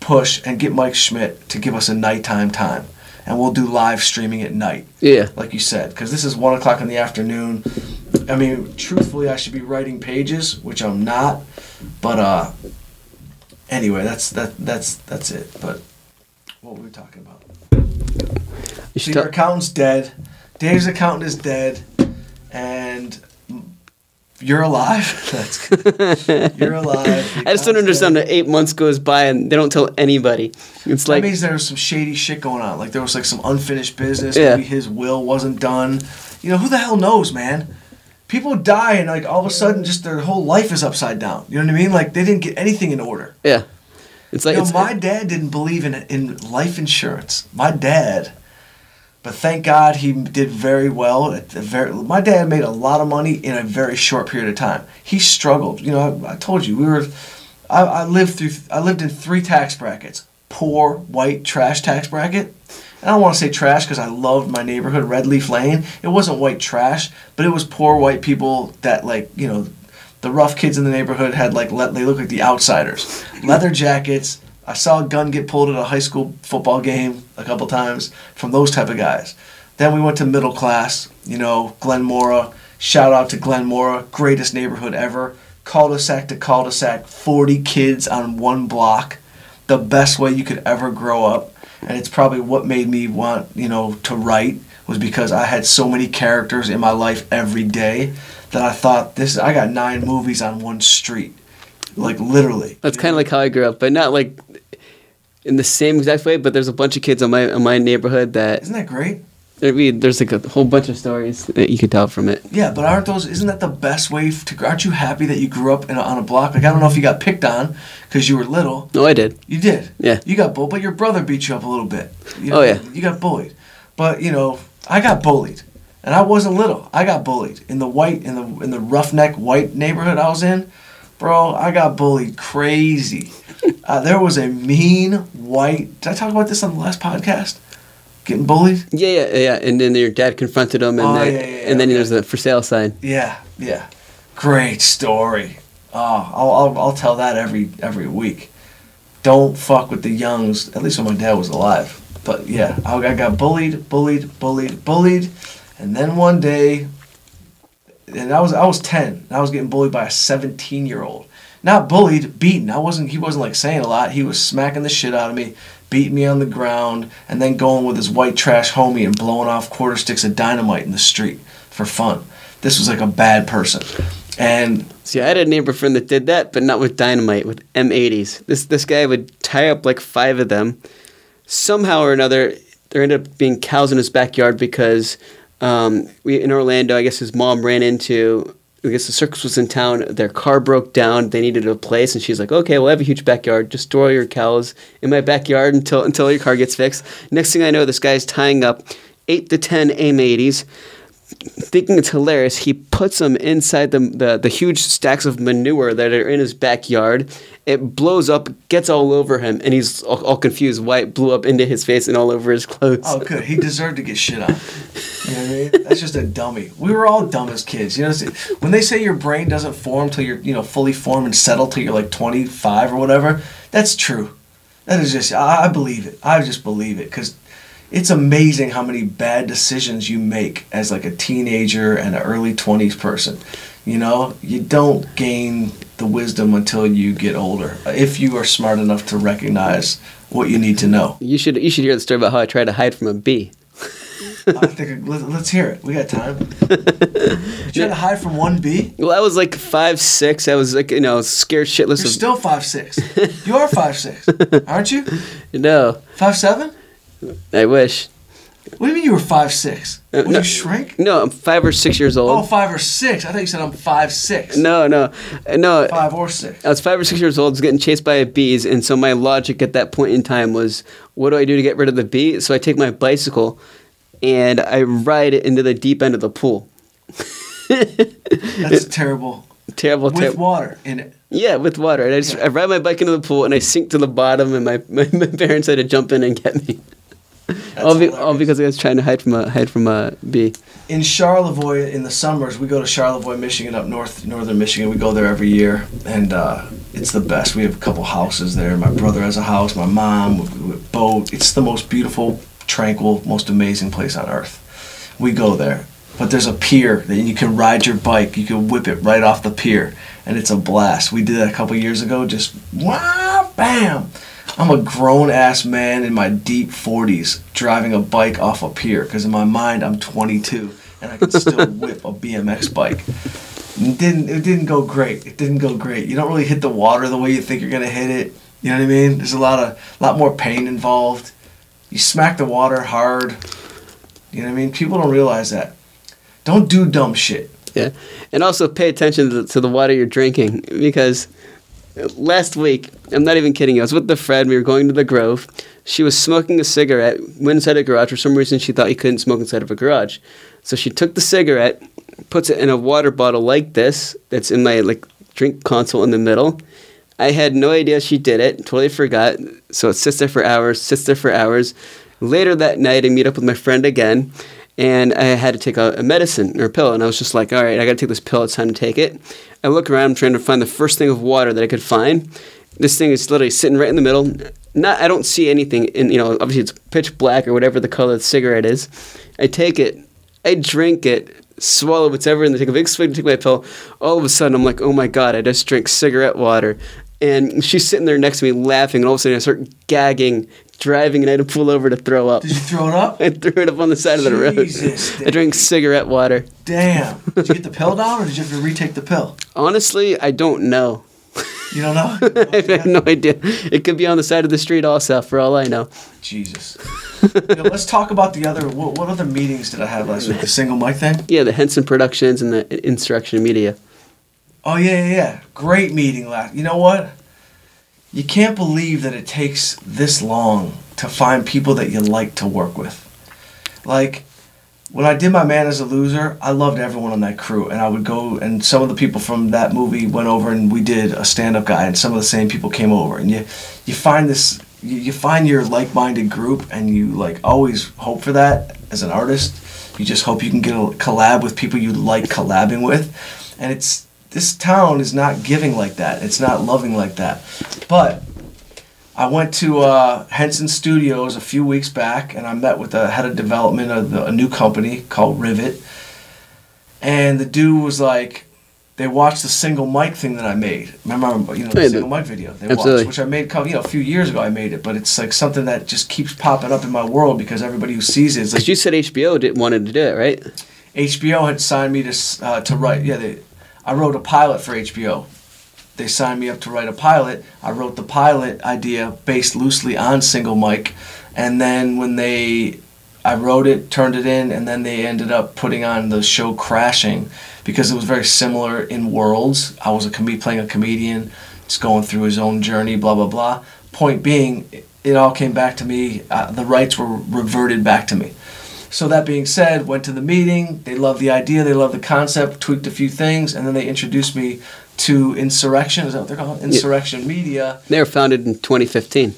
push and get Mike Schmidt to give us a nighttime time, and we'll do live streaming at night. Yeah, like you said, because this is one o'clock in the afternoon. I mean, truthfully, I should be writing pages, which I'm not, but. Uh, Anyway, that's that that's that's it. But what were we talking about? You so your t- accountant's dead. Dave's accountant is dead, and you're alive. That's good. You're alive. I just don't understand that eight months goes by and they don't tell anybody. It's that like means there was some shady shit going on. Like there was like some unfinished business. Yeah. Maybe his will wasn't done. You know who the hell knows, man. People die and, like, all of a sudden just their whole life is upside down. You know what I mean? Like, they didn't get anything in order. Yeah. It's like, you know, it's, my dad didn't believe in in life insurance. My dad. But thank God he did very well. At the very, my dad made a lot of money in a very short period of time. He struggled. You know, I, I told you, we were, I, I lived through, I lived in three tax brackets. Poor, white, trash tax bracket. And I don't want to say trash because I loved my neighborhood, Red Leaf Lane. It wasn't white trash, but it was poor white people that, like, you know, the rough kids in the neighborhood had, like, le- they looked like the outsiders. Leather jackets. I saw a gun get pulled at a high school football game a couple times from those type of guys. Then we went to middle class, you know, Glenmora. Shout out to Glenmora, greatest neighborhood ever. Cul-de-sac to cul-de-sac, forty kids on one block. The best way you could ever grow up. And it's probably what made me want, you know, to write was because I had so many characters in my life every day that I thought this, I got nine movies on one street, like literally. That's kind of like how I grew up, but not like in the same exact way, but there's a bunch of kids in my in my neighborhood that. Isn't that great? I mean, there's like a whole bunch of stories that you could tell from it. Yeah, but aren't those? Isn't that the best way to? Aren't you happy that you grew up in a, on a block? Like I don't know if you got picked on because you were little. No, I did. You did. Yeah. You got bullied, but your brother beat you up a little bit. You, oh yeah. You got bullied, but you know I got bullied, and I wasn't little. I got bullied in the white in the in the roughneck white neighborhood I was in, bro. I got bullied crazy. Uh, there was a mean white... Did I talk about this on the last podcast? Getting bullied? Yeah, yeah, yeah. And then your dad confronted him, and, oh, they, yeah, yeah, and yeah, then yeah. there's the for sale sign. Yeah, yeah. Great story. Oh, I'll, I'll I'll tell that every every week. Don't fuck with the Youngs, at least when my dad was alive. But yeah, I, I got bullied, bullied, bullied, bullied. And then one day, and I was I was ten, and I was getting bullied by a seventeen-year-old. Not bullied, beaten. I wasn't. He wasn't like saying a lot. He was smacking the shit out of me, beating me on the ground, and then going with his white trash homie and blowing off quarter sticks of dynamite in the street for fun. This was like a bad person. And see, I had a neighbor friend that did that, but not with dynamite, with M eighties. This this guy would tie up like five of them. Somehow or another, there ended up being cows in his backyard because um, we in Orlando, I guess his mom ran into... I guess the circus was in town, their car broke down, they needed a place, and she's like, okay, well, I have a huge backyard, just store your cows in my backyard until until your car gets fixed. Next thing I know, this guy's tying up eight to ten M eighties, thinking it's hilarious. He puts them inside the, the, the huge stacks of manure that are in his backyard. It blows up, gets all over him, and he's all, all confused why it blew up into his face and all over his clothes. Oh, good. He deserved to get shit on. You know what I mean? That's just a dummy. We were all dumb as kids. You know, when they say your brain doesn't form till you're, you know, fully formed and settled till you're like twenty-five or whatever, that's true. That is just, I, I believe it. I just believe it, because it's amazing how many bad decisions you make as like a teenager and an early twenties person. You know, you don't gain the wisdom until you get older, if you are smart enough to recognize what you need to know. You should you should hear the story about how I tried to hide from a bee. I think let's hear it. We got time. You trying to hide from one bee? Well, I was like five six. I was like, you know, scared shitless. You're of... still five six. You are five six, aren't you? No. Five seven? I wish. What do you mean you were five six? Uh, Would no, you shrink? No, I'm five or six years old. Oh, five or six. I thought you said I'm five six. No, no, no. Five or six. I was five or six years old. I was getting chased by bees, and so my logic at that point in time was, what do I do to get rid of the bee? So I take my bicycle and I ride it into the deep end of the pool. That's terrible. Terrible, terrible. With water in it. Yeah, with water. And I just yeah. I ride my bike into the pool and I sink to the bottom, and my, my, my parents had to jump in and get me. All, be, all because I was trying to hide from a hide from a bee. In Charlevoix, in the summers, we go to Charlevoix, Michigan, up north, northern Michigan. We go there every year, and uh, it's the best. We have a couple houses there. My brother has a house. My mom, we, we boat. It's the most beautiful, tranquil, most amazing place on earth. We go there, but there's a pier that you can ride your bike. You can whip it right off the pier, and it's a blast. We did that a couple years ago. Just wow, bam. I'm a grown-ass man in my deep forties driving a bike off a pier, because in my mind I'm twenty-two and I can still whip a B M X bike. It didn't, it didn't go great. It didn't go great. You don't really hit the water the way you think you're going to hit it. You know what I mean? There's a lot of lot more pain involved. You smack the water hard. You know what I mean? People don't realize that. Don't do dumb shit. Yeah. And also pay attention to the, to the water you're drinking, because... Last week, I'm not even kidding you, I was with the friend, we were going to the Grove. She was smoking a cigarette, went inside a garage. For some reason, she thought you couldn't smoke inside of a garage. So she took the cigarette, puts it in a water bottle like this, that's in my like drink console in the middle. I had no idea she did it, totally forgot. So it sits there for hours, sits there for hours. Later that night, I meet up with my friend again, and I had to take a, a medicine or a pill, and I was just like, all right, I got to take this pill, it's time to take it. I look around, I'm trying to find the first thing of water that I could find. This thing is literally sitting right in the middle. Not, I don't see anything, and you know, obviously it's pitch black or whatever the color of the cigarette is. I take it, I drink it, swallow whatever, and I take a big swig to take my pill. All of a sudden, I'm like, oh my God, I just drank cigarette water. And she's sitting there next to me laughing, and all of a sudden I start gagging, driving, and I had to pull over to throw up. Did you throw it up? I threw it up on the side Jesus, of the road. Jesus. I drank cigarette water. Damn. Did you get the pill down, or did you have to retake the pill? Honestly, I don't know. You don't know? You don't I have no idea. It could be on the side of the street also, for all I know. Jesus. You know, let's talk about the other, what, what other meetings did I have last week? The Single Mike thing? Yeah, the Henson Productions and the Insurrection Media. Oh, yeah, yeah, yeah. Great meeting last. You know what? You can't believe that it takes this long to find people that you like to work with. Like, when I did My Man as a Loser, I loved everyone on that crew. And I would go, and some of the people from that movie went over and we did a stand-up guy, and some of the same people came over. And you you find this, you, you find your like-minded group, and you like always hope for that as an artist. You just hope you can get a collab with people you like collabing with. And it's, this town is not giving like that. It's not loving like that. But I went to uh, Henson Studios a few weeks back, and I met with the head of development of the, a new company called Rivet. And the dude was like, they watched the single mic thing that I made. Remember, you know, the single mic video they watched, which I made, you know, a few years ago. I made it, but it's like something that just keeps popping up in my world because everybody who sees it is like. Because you said H B O didn't wanted to do it, right? H B O had signed me to uh, to write. Yeah, they, I wrote a pilot for H B O. They signed me up to write a pilot. I wrote the pilot idea based loosely on single mic. And then when they, I wrote it, turned it in, and then they ended up putting on the show Crashing because it was very similar in worlds. I was a com- playing a comedian, just going through his own journey, blah, blah, blah. Point being, it all came back to me. Uh, the rights were reverted back to me. So that being said, went to the meeting. They loved the idea. They loved the concept, tweaked a few things, and then they introduced me to Insurrection, is that what they're called? Insurrection Media. They were founded in twenty fifteen.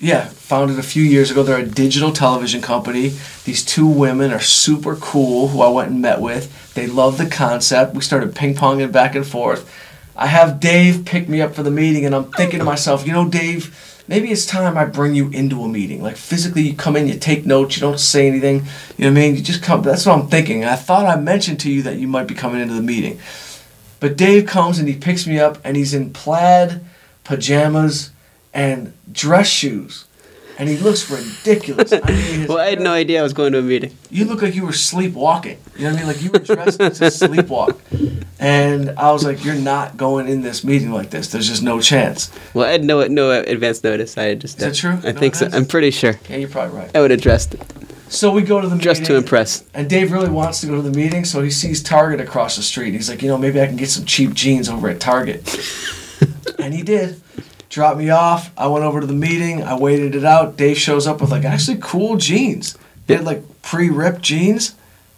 Yeah, founded a few years ago. They're a digital television company. These two women are super cool who I went and met with. They love the concept. We started ping-ponging back and forth. I have Dave pick me up for the meeting, and I'm thinking to myself, you know, Dave, maybe it's time I bring you into a meeting. Like, physically, you come in, you take notes, you don't say anything. You know what I mean? You just come. That's what I'm thinking. I thought I mentioned to you that you might be coming into the meeting. But Dave comes and he picks me up, and he's in plaid pajamas and dress shoes. And he looks ridiculous. I mean, well, I had no idea I was going to a meeting. You look like you were sleepwalking. You know what I mean? Like you were dressed as a sleepwalk. And I was like, you're not going in this meeting like this. There's just no chance. Well, I had no no advance notice. I had just. Is that true? I no think advance? so. I'm pretty sure. Yeah, you're probably right. I would have dressed it. So we go to the meeting. Just to impress. And Dave really wants to go to the meeting, so he sees Target across the street. He's like, you know, maybe I can get some cheap jeans over at Target. And he did. Dropped me off. I went over to the meeting. I waited it out. Dave shows up with, like, actually cool jeans. They had, like, pre-ripped jeans.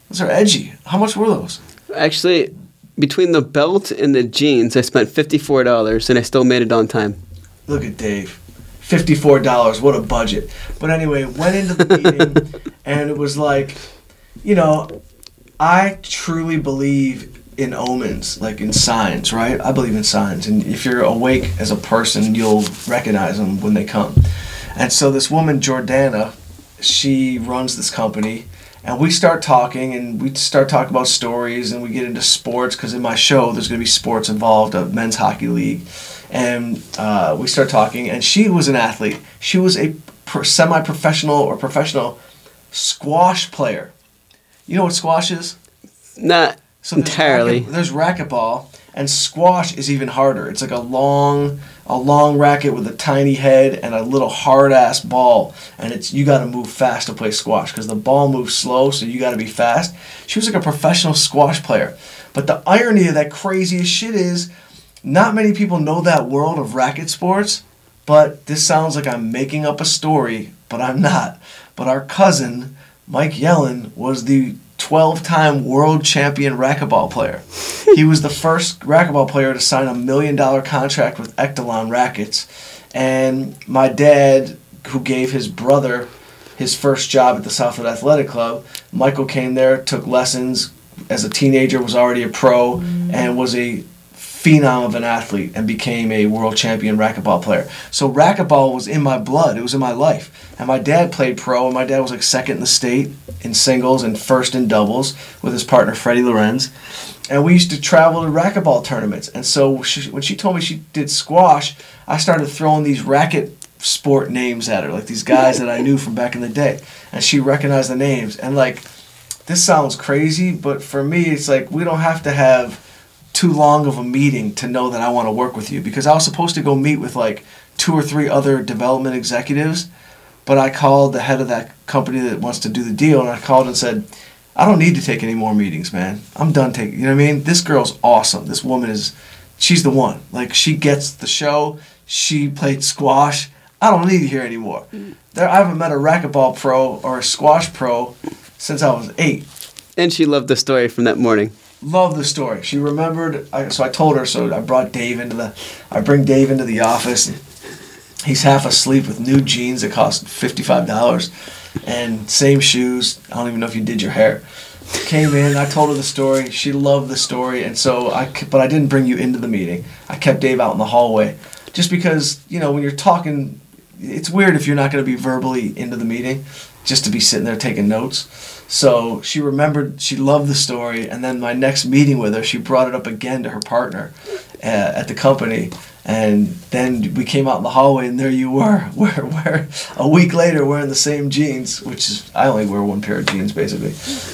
Those are edgy. How much were those? Actually, between the belt and the jeans, I spent fifty-four dollars, and I still made it on time. Look at Dave. fifty-four dollars, what a budget. But anyway, went into the meeting, and it was like, you know, I truly believe in omens, like in signs, right? I believe in signs. And if you're awake as a person, you'll recognize them when they come. And so this woman, Jordana, she runs this company, and we start talking, and we start talking about stories, and we get into sports, because in my show, there's going to be sports involved, a men's hockey league. And uh, we start talking, and she was an athlete. She was a pro- semi-professional or professional squash player. You know what squash is? Not so there's entirely. Racket, there's racquetball, and squash is even harder. It's like a long, a long racket with a tiny head and a little hard-ass ball, and it's you got to move fast to play squash because the ball moves slow, so you got to be fast. She was like a professional squash player, but the irony of that craziest shit is. Not many people know that world of racket sports, but this sounds like I'm making up a story, but I'm not. But our cousin, Mike Young, was the twelve-time world champion racquetball player. He was the first racquetball player to sign a million-dollar contract with Echelon Rackets. And my dad, who gave his brother his first job at the Southwood Athletic Club, Michael came there, took lessons as a teenager, was already a pro, mm. and was a phenom of an athlete and became a world champion racquetball player. So racquetball was in my blood. It was in my life. And my dad played pro, and my dad was like second in the state in singles and first in doubles with his partner Freddie Lorenz. And we used to travel to racquetball tournaments. And so she, when she told me she did squash, I started throwing these racket sport names at her, like these guys that I knew from back in the day. And she recognized the names. And like, this sounds crazy, but for me, it's like we don't have to have too long of a meeting to know that I want to work with you because I was supposed to go meet with like two or three other development executives, but I called the head of that company that wants to do the deal, and I called and said, I don't need to take any more meetings, man. I'm done taking, you know what I mean? This girl's awesome. This woman is, she's the one. Like, she gets the show. She played squash. I don't need to hear anymore. There, I haven't met a racquetball pro or a squash pro since I was eight. And she loved the story from that morning. Loved the story. She remembered. I, so I told her. So I brought Dave into the. I bring Dave into the office. He's half asleep with new jeans that cost fifty-five dollars, and same shoes. I don't even know if you did your hair. Came in. I told her the story. She loved the story, and so I. But I didn't bring you into the meeting. I kept Dave out in the hallway, just because you know when you're talking, it's weird if you're not going to be verbally into the meeting, just to be sitting there taking notes. So she remembered, she loved the story, and then my next meeting with her, she brought it up again to her partner uh, at the company, and then we came out in the hallway, and there you were, where, where a week later wearing the same jeans, which is, I only wear one pair of jeans, basically.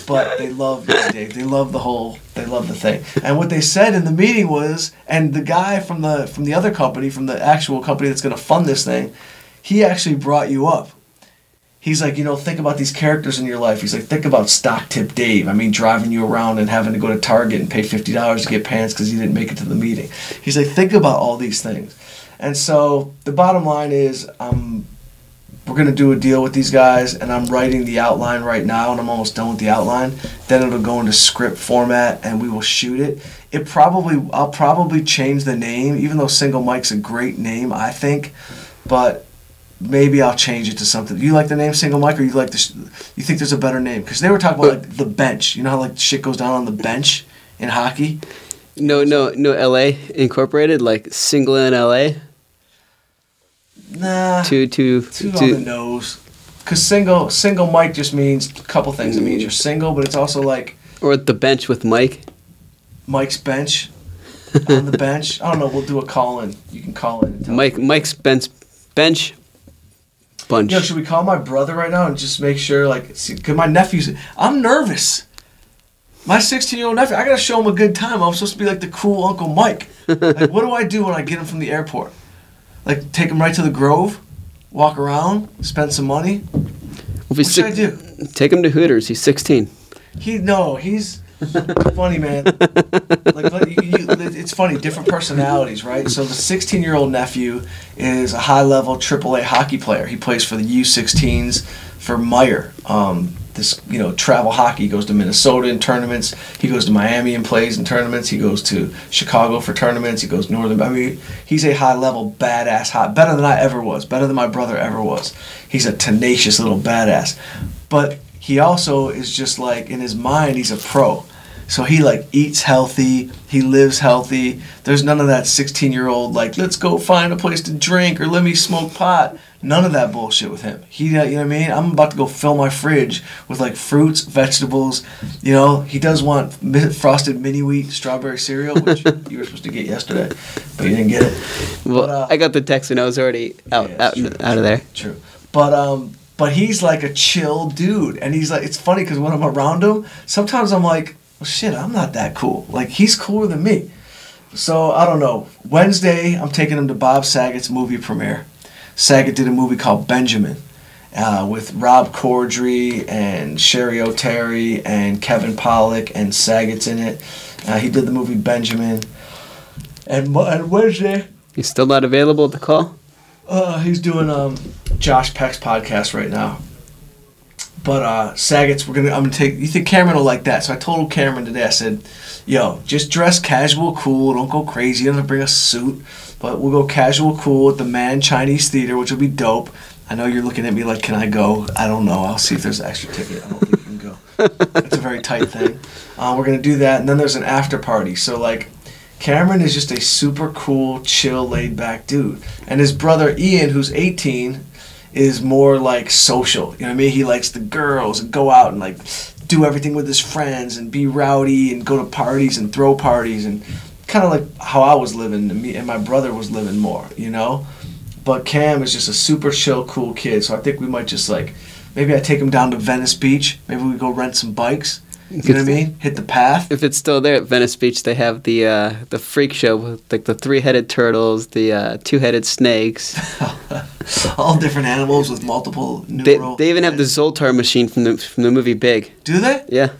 But they loved it, Dave. They loved the whole, they loved the thing. And what they said in the meeting was, and the guy from the from the other company, from the actual company that's going to fund this thing, he actually brought you up. He's like, you know, think about these characters in your life. He's like, think about Stock Tip Dave. I mean, driving you around and having to go to Target and pay fifty dollars to get pants because you didn't make it to the meeting. He's like, think about all these things. And so the bottom line is um, we're going to do a deal with these guys, and I'm writing the outline right now, and I'm almost done with the outline. Then it'll go into script format, and we will shoot it. It probably I'll probably change the name, even though Single Mike's a great name, I think. But maybe I'll change it to something. You like the name Single Mike, or you like the sh- you think there's a better name? Because they were talking about like the bench. You know how like shit goes down on the bench in hockey. No, no, no. L A Incorporated, like Single in L A. Nah. Two, two, two on the nose. Because single, single Mike just means a couple things. It means you're single, but it's also like. Or the bench with Mike. Mike's bench. On the bench. I don't know. We'll do a call in. You can call in. And tell Mike, them. Mike's bench, bench. Bunch. Yo, should we call my brother right now and just make sure, like, see, cause my nephew's, I'm nervous. My sixteen-year-old nephew, I gotta show him a good time. I'm supposed to be like the cool Uncle Mike. Like, what do I do when I get him from the airport? Like, take him right to the Grove, walk around, spend some money. What should I do? Take him to Hooters. He's sixteen. He no, he's funny, man. Like, like you, you, it's funny, different personalities, right? So the sixteen-year-old nephew is a high-level triple A hockey player. He plays for the U sixteens for Meyer. Um, this, you know, travel hockey. He goes to Minnesota in tournaments. He goes to Miami and plays in tournaments. He goes to Chicago for tournaments. He goes northern. I mean, he's a high-level badass, hot, better than I ever was, better than my brother ever was. He's a tenacious little badass. But he also is just like, in his mind, he's a pro. So he like eats healthy, he lives healthy. There's none of that sixteen-year-old like, let's go find a place to drink or let me smoke pot. None of that bullshit with him. He, you know what I mean? I'm about to go fill my fridge with like fruits, vegetables. You know, he does want frosted mini wheat strawberry cereal, which you were supposed to get yesterday, but you didn't get it. Well, but, uh, I got the text and I was already out, yeah, out, true, out true, of there. True, but um, but he's like a chill dude, and he's like, it's funny because when I'm around him, sometimes I'm like, well, shit, I'm not that cool. Like, he's cooler than me. So, I don't know. Wednesday, I'm taking him to Bob Saget's movie premiere. Saget did a movie called Benjamin uh, with Rob Corddry and Sherry O'Terry and Kevin Pollak, and Saget's in it. Uh, he did the movie Benjamin. And, and Wednesday... He's still not available to call? Uh, he's doing um, Josh Peck's podcast right now. But uh, Saget's, we're gonna. I'm gonna take. You think Cameron will like that? So I told Cameron today. I said, "Yo, just dress casual, cool. Don't go crazy. You don't have to bring a suit, but we'll go casual, cool at the Man Chinese Theater, which will be dope." I know you're looking at me like, "Can I go?" I don't know. I'll see if there's an extra ticket. I don't think you can go. It's a very tight thing. Uh, we're gonna do that, and then there's an after party. So like, Cameron is just a super cool, chill, laid back dude, and his brother Ian, who's eighteen. Is more like social, you know what I mean? He likes the girls and go out and like do everything with his friends and be rowdy and go to parties and throw parties and kind of like how I was living and me and my brother was living more, you know? But Cam is just a super chill, cool kid, so I think we might just like, maybe I take him down to Venice Beach, maybe we go rent some bikes, you know what I mean? Hit the path. If it's still there at Venice Beach, they have the uh, the freak show with like the three-headed turtles, the uh, two-headed snakes. All different animals with multiple numerals. They, they even have the Zoltar machine from the from the movie Big. Do they? Yeah.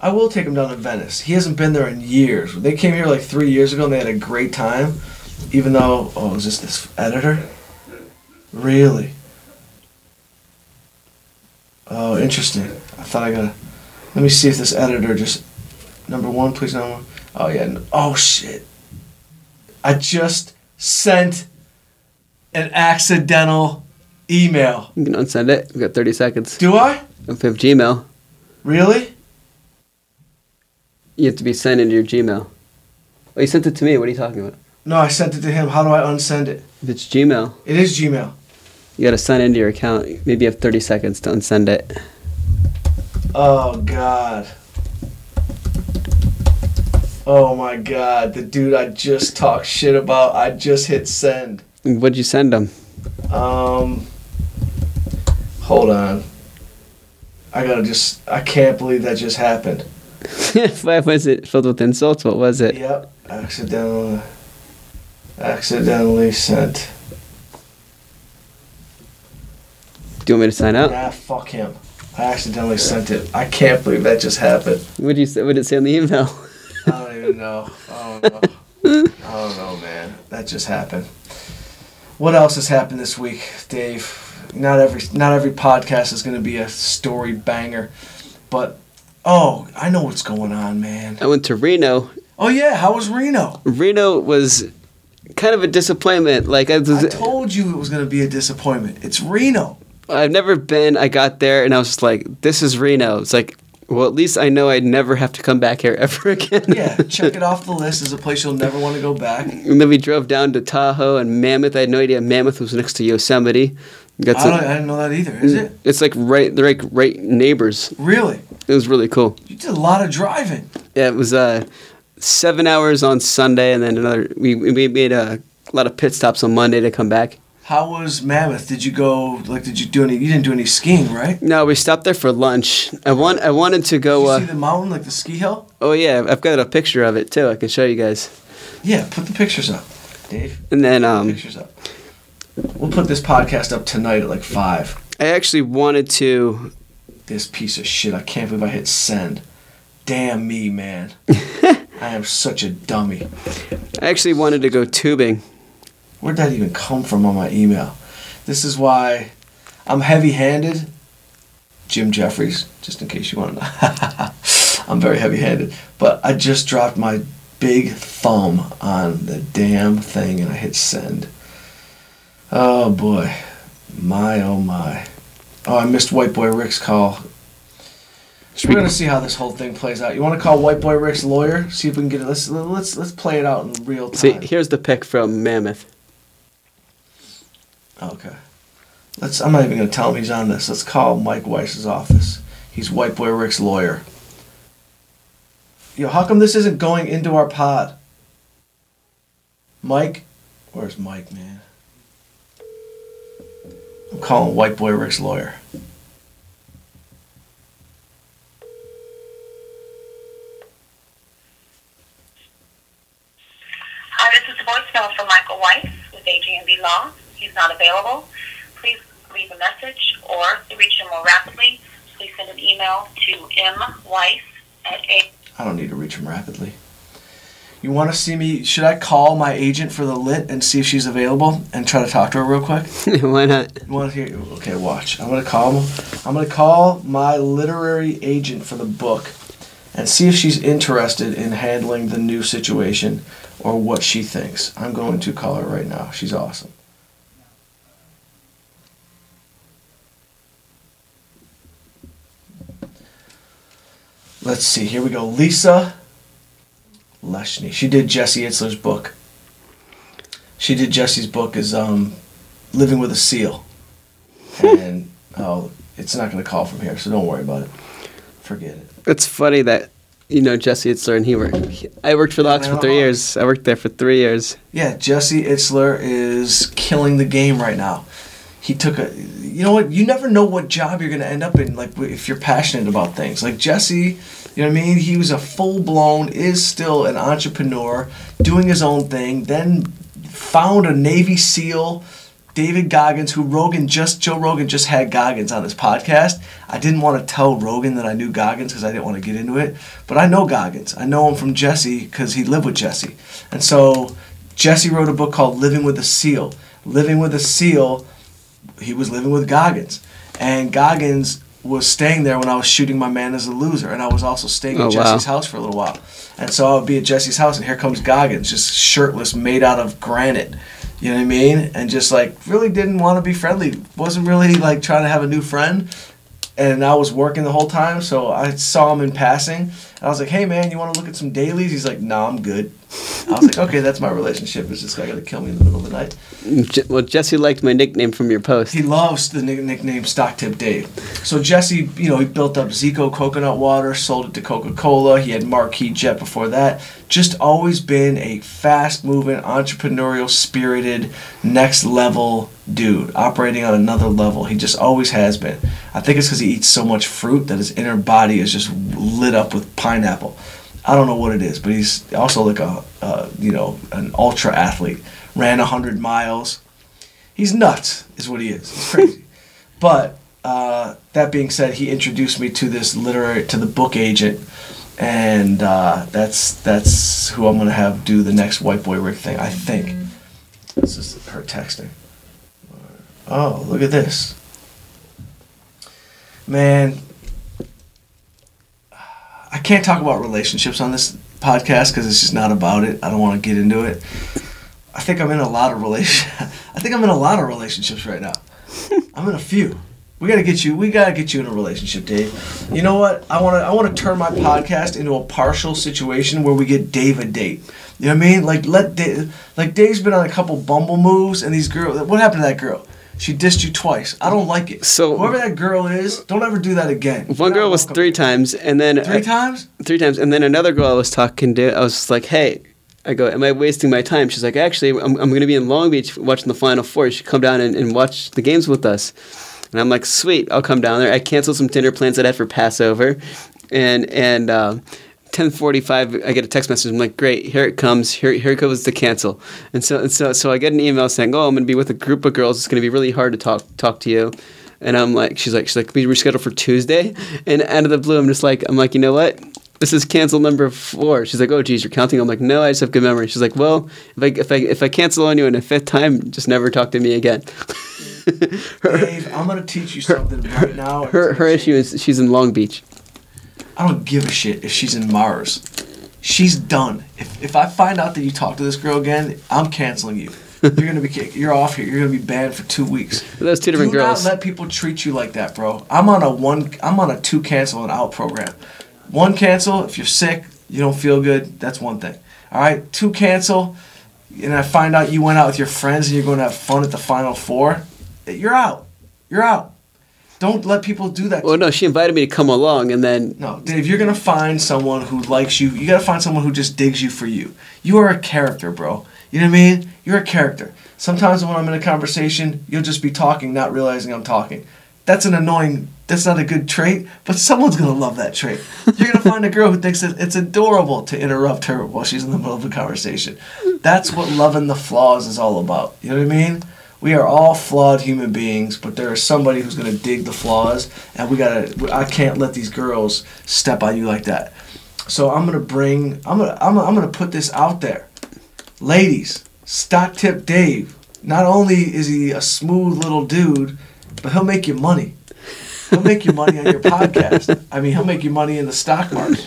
I will take him down to Venice. He hasn't been there in years. They came here like three years ago and they had a great time. Even though, oh, is this this editor? Really? Oh, interesting. I thought I got to... Let me see if this editor just... Number one, please, number one. Oh, yeah. No, oh, shit. I just sent an accidental email. You can unsend it. We've got thirty seconds. Do I? If you have Gmail. Really? You have to be sent into your Gmail. Oh, you sent it to me. What are you talking about? No, I sent it to him. How do I unsend it? If it's Gmail. It is Gmail. You got to sign into your account. Maybe you have thirty seconds to unsend it. Oh, God. Oh, my God. The dude I just talked shit about, I just hit send. What'd you send him? Um, hold on. I got to just, I can't believe that just happened. Why was it filled with insults? What was it? Yep. Accidentally, accidentally sent. Do you want me to sign out? Nah, fuck him. I accidentally sent it. I can't believe that just happened. What did you say? What did it say on the email? I don't even know. I don't know. I don't know, man. That just happened. What else has happened this week, Dave? Not every not every podcast is going to be a story banger, but oh, I know what's going on, man. I went to Reno. Oh yeah, how was Reno? Reno was kind of a disappointment. Like I, was, I told you, it was going to be a disappointment. It's Reno. I've never been. I got there and I was just like, "This is Reno." It's like, well, at least I know I'd never have to come back here ever again. Yeah, check it off the list as a place you'll never want to go back. And then we drove down to Tahoe and Mammoth. I had no idea Mammoth was next to Yosemite. Got I, don't, some, I didn't know that either. Is it? It's like right, they're like right neighbors. Really? It was really cool. You did a lot of driving. Yeah, it was uh, seven hours on Sunday, and then another. We we made a lot of pit stops on Monday to come back. How was Mammoth? Did you go, like, did you do any, you didn't do any skiing, right? No, we stopped there for lunch. I want. I wanted to go... Did you uh, see the mountain, like the ski hill? Oh, yeah. I've got a picture of it, too. I can show you guys. Yeah, put the pictures up, Dave. And then... um, put the pictures up. We'll put this podcast up tonight at, like, five. I actually wanted to... This piece of shit. I can't believe I hit send. Damn me, man. I am such a dummy. I actually wanted to go tubing. Where'd that even come from on my email? This is why I'm heavy-handed. Jim Jeffries, just in case you want to know. I'm very heavy-handed. But I just dropped my big thumb on the damn thing, and I hit send. Oh, boy. My, oh, my. Oh, I missed White Boy Rick's call. We're going to see how this whole thing plays out. You want to call White Boy Rick's lawyer? See if we can get it. Let's, let's, let's play it out in real time. See, here's the pic from Mammoth. Okay. Let's. I'm not even going to tell him he's on this. Let's call Mike Weiss's office. He's White Boy Rick's lawyer. Yo, how come this isn't going into our pod? Mike? Where's Mike, man? I'm calling White Boy Rick's lawyer. Hi, this is a voicemail from Michael Weiss with A G and B Law. He's not available. Please leave a message, or to reach him more rapidly, please send an email to mweiss at a... I don't need to reach him rapidly. You want to see me? Should I call my agent for the lit and see if she's available and try to talk to her real quick? Why not? You want to hear? Okay, watch. I'm gonna call. I'm gonna call my literary agent for the book and see if she's interested in handling the new situation or what she thinks. I'm going to call her right now. She's awesome. Let's see, here we go. Lisa Leshny. She did Jesse Itzler's book. She did Jesse's book is um, Living with a SEAL. And oh, it's not going to call from here, so don't worry about it. Forget it. It's funny that, you know, Jesse Itzler and he worked. I worked for the Ox for three years. I worked there for three years. Yeah, Jesse Itzler is killing the game right now. He took a... You know what? You never know what job you're going to end up in, like, if you're passionate about things. Like Jesse, you know what I mean? He was a full-blown, is still an entrepreneur, doing his own thing, then found a Navy SEAL, David Goggins, who Rogan just, Joe Rogan just had Goggins on his podcast. I didn't want to tell Rogan that I knew Goggins because I didn't want to get into it. But I know Goggins. I know him from Jesse because he lived with Jesse. And so Jesse wrote a book called Living with a SEAL. Living with a SEAL... He was living with Goggins, and Goggins was staying there when I was shooting My Man is a Loser, and I was also staying oh, at Jesse's wow. house for a little while. And so I would be at Jesse's house, and here comes Goggins, just shirtless, made out of granite. You know what I mean? And just like really didn't want to be friendly. Wasn't really like trying to have a new friend. And I was working the whole time, so I saw him in passing. And I was like, "Hey man, you want to look at some dailies?" He's like, "Nah, I'm good." I was like, "Okay, that's my relationship. Is this guy gonna kill me in the middle of the night?" Well, Jesse liked my nickname from your post. He loves the nickname Stock Tip Dave. So Jesse, you know, he built up Zico coconut water, sold it to Coca-Cola. He had Marquee Jet before that. Just always been a fast-moving, entrepreneurial, spirited, next-level dude, operating on another level. He just always has been. I think it's because he eats so much fruit that his inner body is just lit up with pineapple. I don't know what it is, but he's also like a, uh, you know, an ultra athlete. Ran one hundred miles. He's nuts, is what he is. He's crazy. But uh, that being said, he introduced me to this literary, to the book agent, and uh, that's that's who I'm gonna have do the next White Boy Rick thing, I think. This is her texting. Oh, look at this. Man, I can't talk about relationships on this podcast because it's just not about it. I don't want to get into it. I think I'm in a lot of relation. I think I'm in a lot of relationships right now. I'm in a few. We gotta get you. We gotta get you in a relationship, Dave. You know what? I wanna. I wanna turn my podcast into a partial situation where we get Dave a date. You know what I mean? Like let Dave. Like Dave's been on a couple Bumble moves, and these girls. What happened to that girl? She dissed you twice. I don't like it. So whoever that girl is, don't ever do that again. One girl was three times, and then three I, times. Three times, and then another girl I was talking to. I was just like, hey. I go, am I wasting my time? She's like, actually, I'm, I'm going to be in Long Beach watching the Final Four. You should come down and, and watch the games with us. And I'm like, sweet, I'll come down there. I canceled some dinner plans that I had for Passover. And and uh, ten forty-five, I get a text message. I'm like, great, here it comes. Here here goes the cancel. And so and so, so I get an email saying, oh, I'm going to be with a group of girls. It's going to be really hard to talk talk to you. And I'm like, she's like, she's like, can we reschedule for Tuesday? And out of the blue, I'm just like, I'm like, you know what? This is cancel number four. She's like, oh, geez, you're counting? I'm like, no, I just have good memory. She's like, well, if I if I, if I cancel on you in a fifth time, just never talk to me again. her, Dave, I'm going to teach you something her, right now. Her, her issue is she's in Long Beach. I don't give a shit if she's in Mars. She's done. If if I find out that you talk to this girl again, I'm canceling you. You're going to be kicked. You're off here. You're going to be banned for two weeks. Those two different Do girls. Do not let people treat you like that, bro. I'm on a one. I'm on a two cancel and out program. One cancel, if you're sick, you don't feel good, that's one thing. All right, two cancel, and I find out you went out with your friends and you're going to have fun at the Final Four, you're out. You're out. Don't let people do that. Well, no, she invited me to come along, and then... No, Dave, you're going to find someone who likes you. You got to find someone who just digs you for you. You are a character, bro. You know what I mean? You're a character. Sometimes when I'm in a conversation, you'll just be talking, not realizing I'm talking. That's an annoying... That's not a good trait, but someone's going to love that trait. You're going to find a girl who thinks that it's adorable to interrupt her while she's in the middle of a conversation. That's what loving the flaws is all about. You know what I mean? We are all flawed human beings, but there is somebody who's going to dig the flaws, and we got to I can't let these girls step on you like that. So I'm going to bring I'm going to I'm I'm going to put this out there. Ladies, Stock Tip Dave. Not only is he a smooth little dude, but he'll make you money. He'll make you money on your podcast. I mean, he'll make you money in the stock market.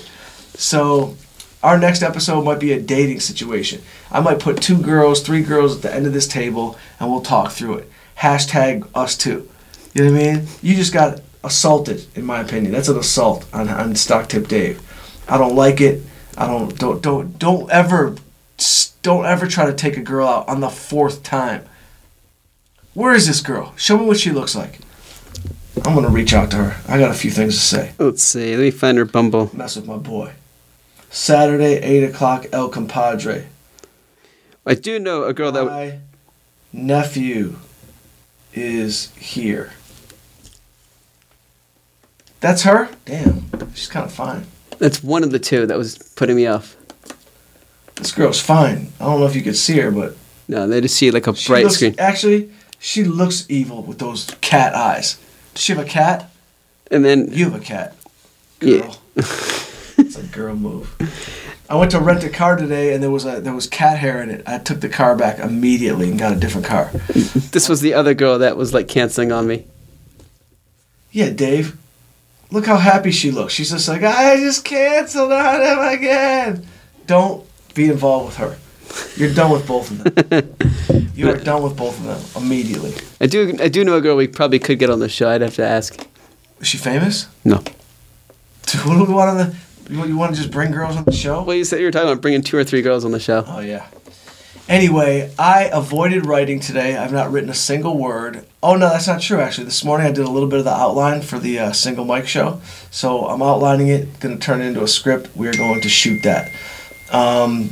So our next episode might be a dating situation. I might put two girls, three girls at the end of this table, and we'll talk through it. Hashtag us too. You know what I mean? You just got assaulted, in my opinion. That's an assault on, on Stock Tip Dave. I don't like it. I don't don't don't don't ever don't ever try to take a girl out on the fourth time. Where is this girl? Show me what she looks like. I'm going to reach out to her. I got a few things to say. Let's see. Let me find her Bumble. Mess with my boy. Saturday, eight o'clock, El Compadre. I do know a girl my that... My nephew is here. That's her? Damn. She's kind of fine. That's one of the two that was putting me off. This girl's fine. I don't know if you could see her, but... No, they just see like a she bright looks, screen. Actually, she looks evil with those cat eyes. Does she have a cat? And then you have a cat. Girl. Yeah. It's a girl move. I went to rent a car today, and there was a there was cat hair in it. I took the car back immediately and got a different car. This was the other girl that was like canceling on me. Yeah, Dave. look how happy she looks. She's just like, I just canceled on him again. Don't be involved with her. You're done with both of them. You are done with both of them immediately. I do I do know a girl we probably could get on the show. I'd have to ask. Is she famous? No. Dude, what do we want on the... You, you want to just bring girls on the show? Well, you said you were talking about bringing two or three girls on the show. Oh, yeah. Anyway, I avoided writing today. I've not written a single word. Oh, no, that's not true, actually. This morning I did a little bit of the outline for the uh, single mic show. So I'm outlining it, going to turn it into a script. We are going to shoot that. Um,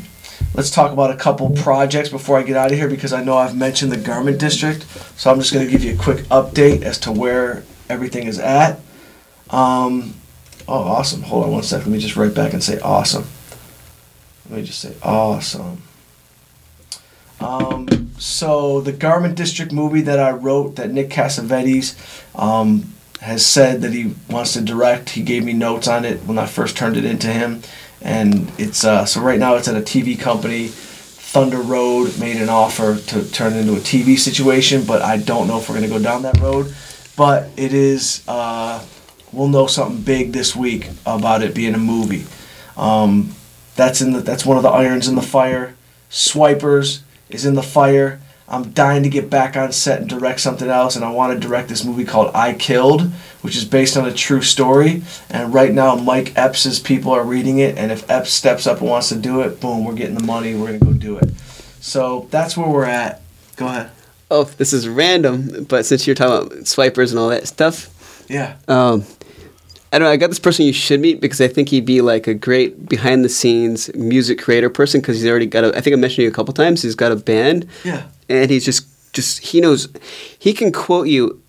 let's talk about a couple projects before I get out of here, because I know I've mentioned the garment district. So I'm just going to give you a quick update as to where everything is at. Um... Oh, awesome. Hold on one sec. Let me just write back and say awesome. Let me just say awesome. Um, so the Garment District movie that I wrote, that Nick Cassavetes um, has said that he wants to direct. He gave me notes on it when I first turned it into him. And it's uh, so right now it's at a T V company. Thunder Road made an offer to turn it into a T V situation, but I don't know if we're going to go down that road. But it is... Uh, We'll know something big this week about it being a movie. Um, that's in the, that's one of the irons in the fire. Swipers is in the fire. I'm dying to get back on set and direct something else, and I want to direct this movie called I Killed, which is based on a true story. And right now, Mike Epps' people are reading it, and if Epps steps up and wants to do it, boom, we're getting the money. We're going to go do it. So that's where we're at. Go ahead. Oh, this is random, but since you're talking about swipers and all that stuff. Yeah. Um, I don't know, I got this person you should meet, because I think he'd be like a great behind-the-scenes music creator person, because he's already got a, I think I mentioned it a couple times, he's got a band. Yeah. And he's just, just he knows, he can quote you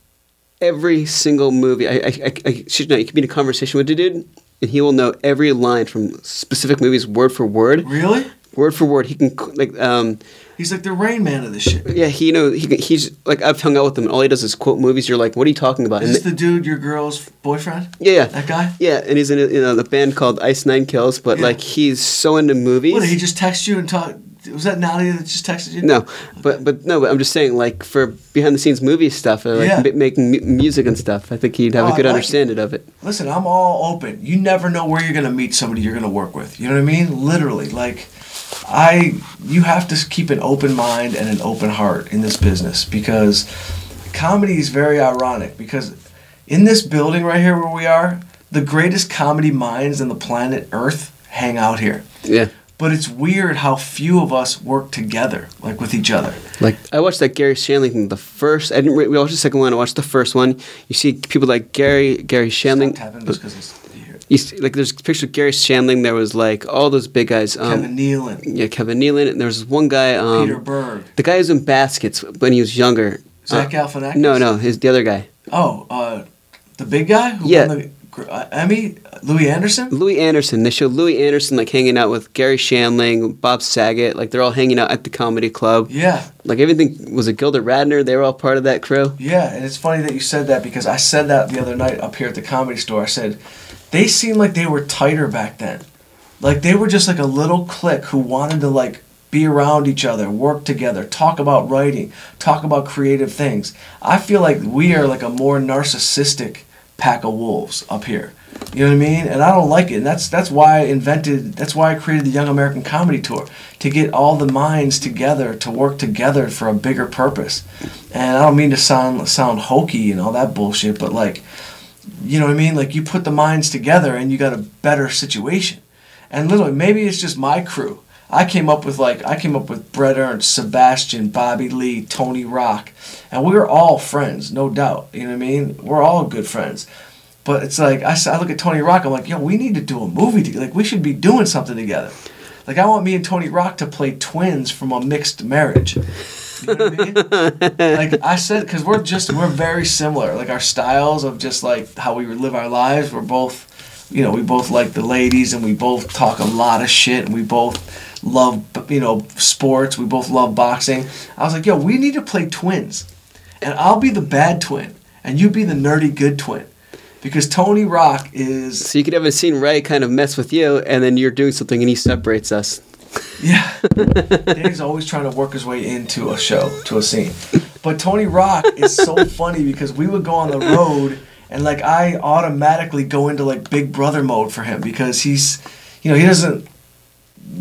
every single movie. I, I, I, I should know, you can be in a conversation with a dude, and he will know every line from specific movies word for word. Really? Word for word. He can, like, um... He's like the Rain Man of this shit. Yeah, he, you know, he, he's, like, I've hung out with him, and all he does is quote movies. You're like, what are you talking about? Is this the dude, your girl's boyfriend? Yeah, yeah. That guy? Yeah, and he's in a, you know, the band called Ice Nine Kills, but, yeah. like, he's so into movies. What, did he just text you and talk? Was that Nadia that just texted you? No, okay. but but no, but I'm just saying, like, for behind-the-scenes movie stuff, or, like, yeah. m- making m- music and stuff, I think he'd have oh, a good like understanding it. of it. Listen, I'm all open. You never know where you're going to meet somebody you're going to work with. You know what I mean? Literally, like... I, you have to keep an open mind and an open heart in this business, because comedy is very ironic, because in this building right here where we are, the greatest comedy minds on the planet Earth hang out here. Yeah. But it's weird how few of us work together, like with each other. Like I watched that Gary Shandling thing, the first. I didn't. We watched the second one. I watched the first one. You see people like Gary, Gary Shandling. Stop tapping just because it's... You see, like there's a picture of Gary Shandling. There was like all those big guys. Um, Kevin Nealon. Yeah, Kevin Nealon. And there was one guy. Um, Peter Berg. The guy who's in Baskets when he was younger. Zach uh, Galifianakis. No, no, his the other guy. Oh, uh, the big guy who yeah. won the uh, Emmy. Louis Anderson. Louis Anderson. They showed Louis Anderson like hanging out with Gary Shandling, Bob Saget. Like they're all hanging out at the comedy club. Yeah. Like everything was a Gilda Radner. They were all part of that crew. Yeah, and it's funny that you said that, because I said that the other night up here at the Comedy Store. I said, they seemed like they were tighter back then. Like, they were just like a little clique who wanted to, like, be around each other, work together, talk about writing, talk about creative things. I feel like we are, like, a more narcissistic pack of wolves up here. You know what I mean? And I don't like it. And that's that's why I invented, that's why I created the Young American Comedy Tour, to get all the minds together, to work together for a bigger purpose. And I don't mean to sound sound hokey and all that bullshit, but, like... You know what I mean? Like, you put the minds together and you got a better situation. And literally, maybe it's just my crew. I came up with, like, I came up with Brett Ernst, Sebastian, Bobby Lee, Tony Rock. And we were all friends, no doubt. You know what I mean? We're all good friends. But it's like, I, I look at Tony Rock, I'm like, yo, we need to do a movie together. Like, we should be doing something together. Like, I want me and Tony Rock to play twins from a mixed marriage. You know what I mean? Like I said, because we're just we're very similar. Like our styles of just like how we live our lives. We're both, you know, we both like the ladies, and we both talk a lot of shit, and we both love, you know, sports. We both love boxing. I was like, yo, we need to play twins, and I'll be the bad twin, and you be the nerdy good twin. Because Tony Rock is... So you could have a scene where I kind of mess with you, and then you're doing something, and he separates us. Yeah. Dave's always trying to work his way into a show, to a scene. But Tony Rock is so funny, because we would go on the road, And like I automatically go into like Big Brother mode for him because he's, you know, he doesn't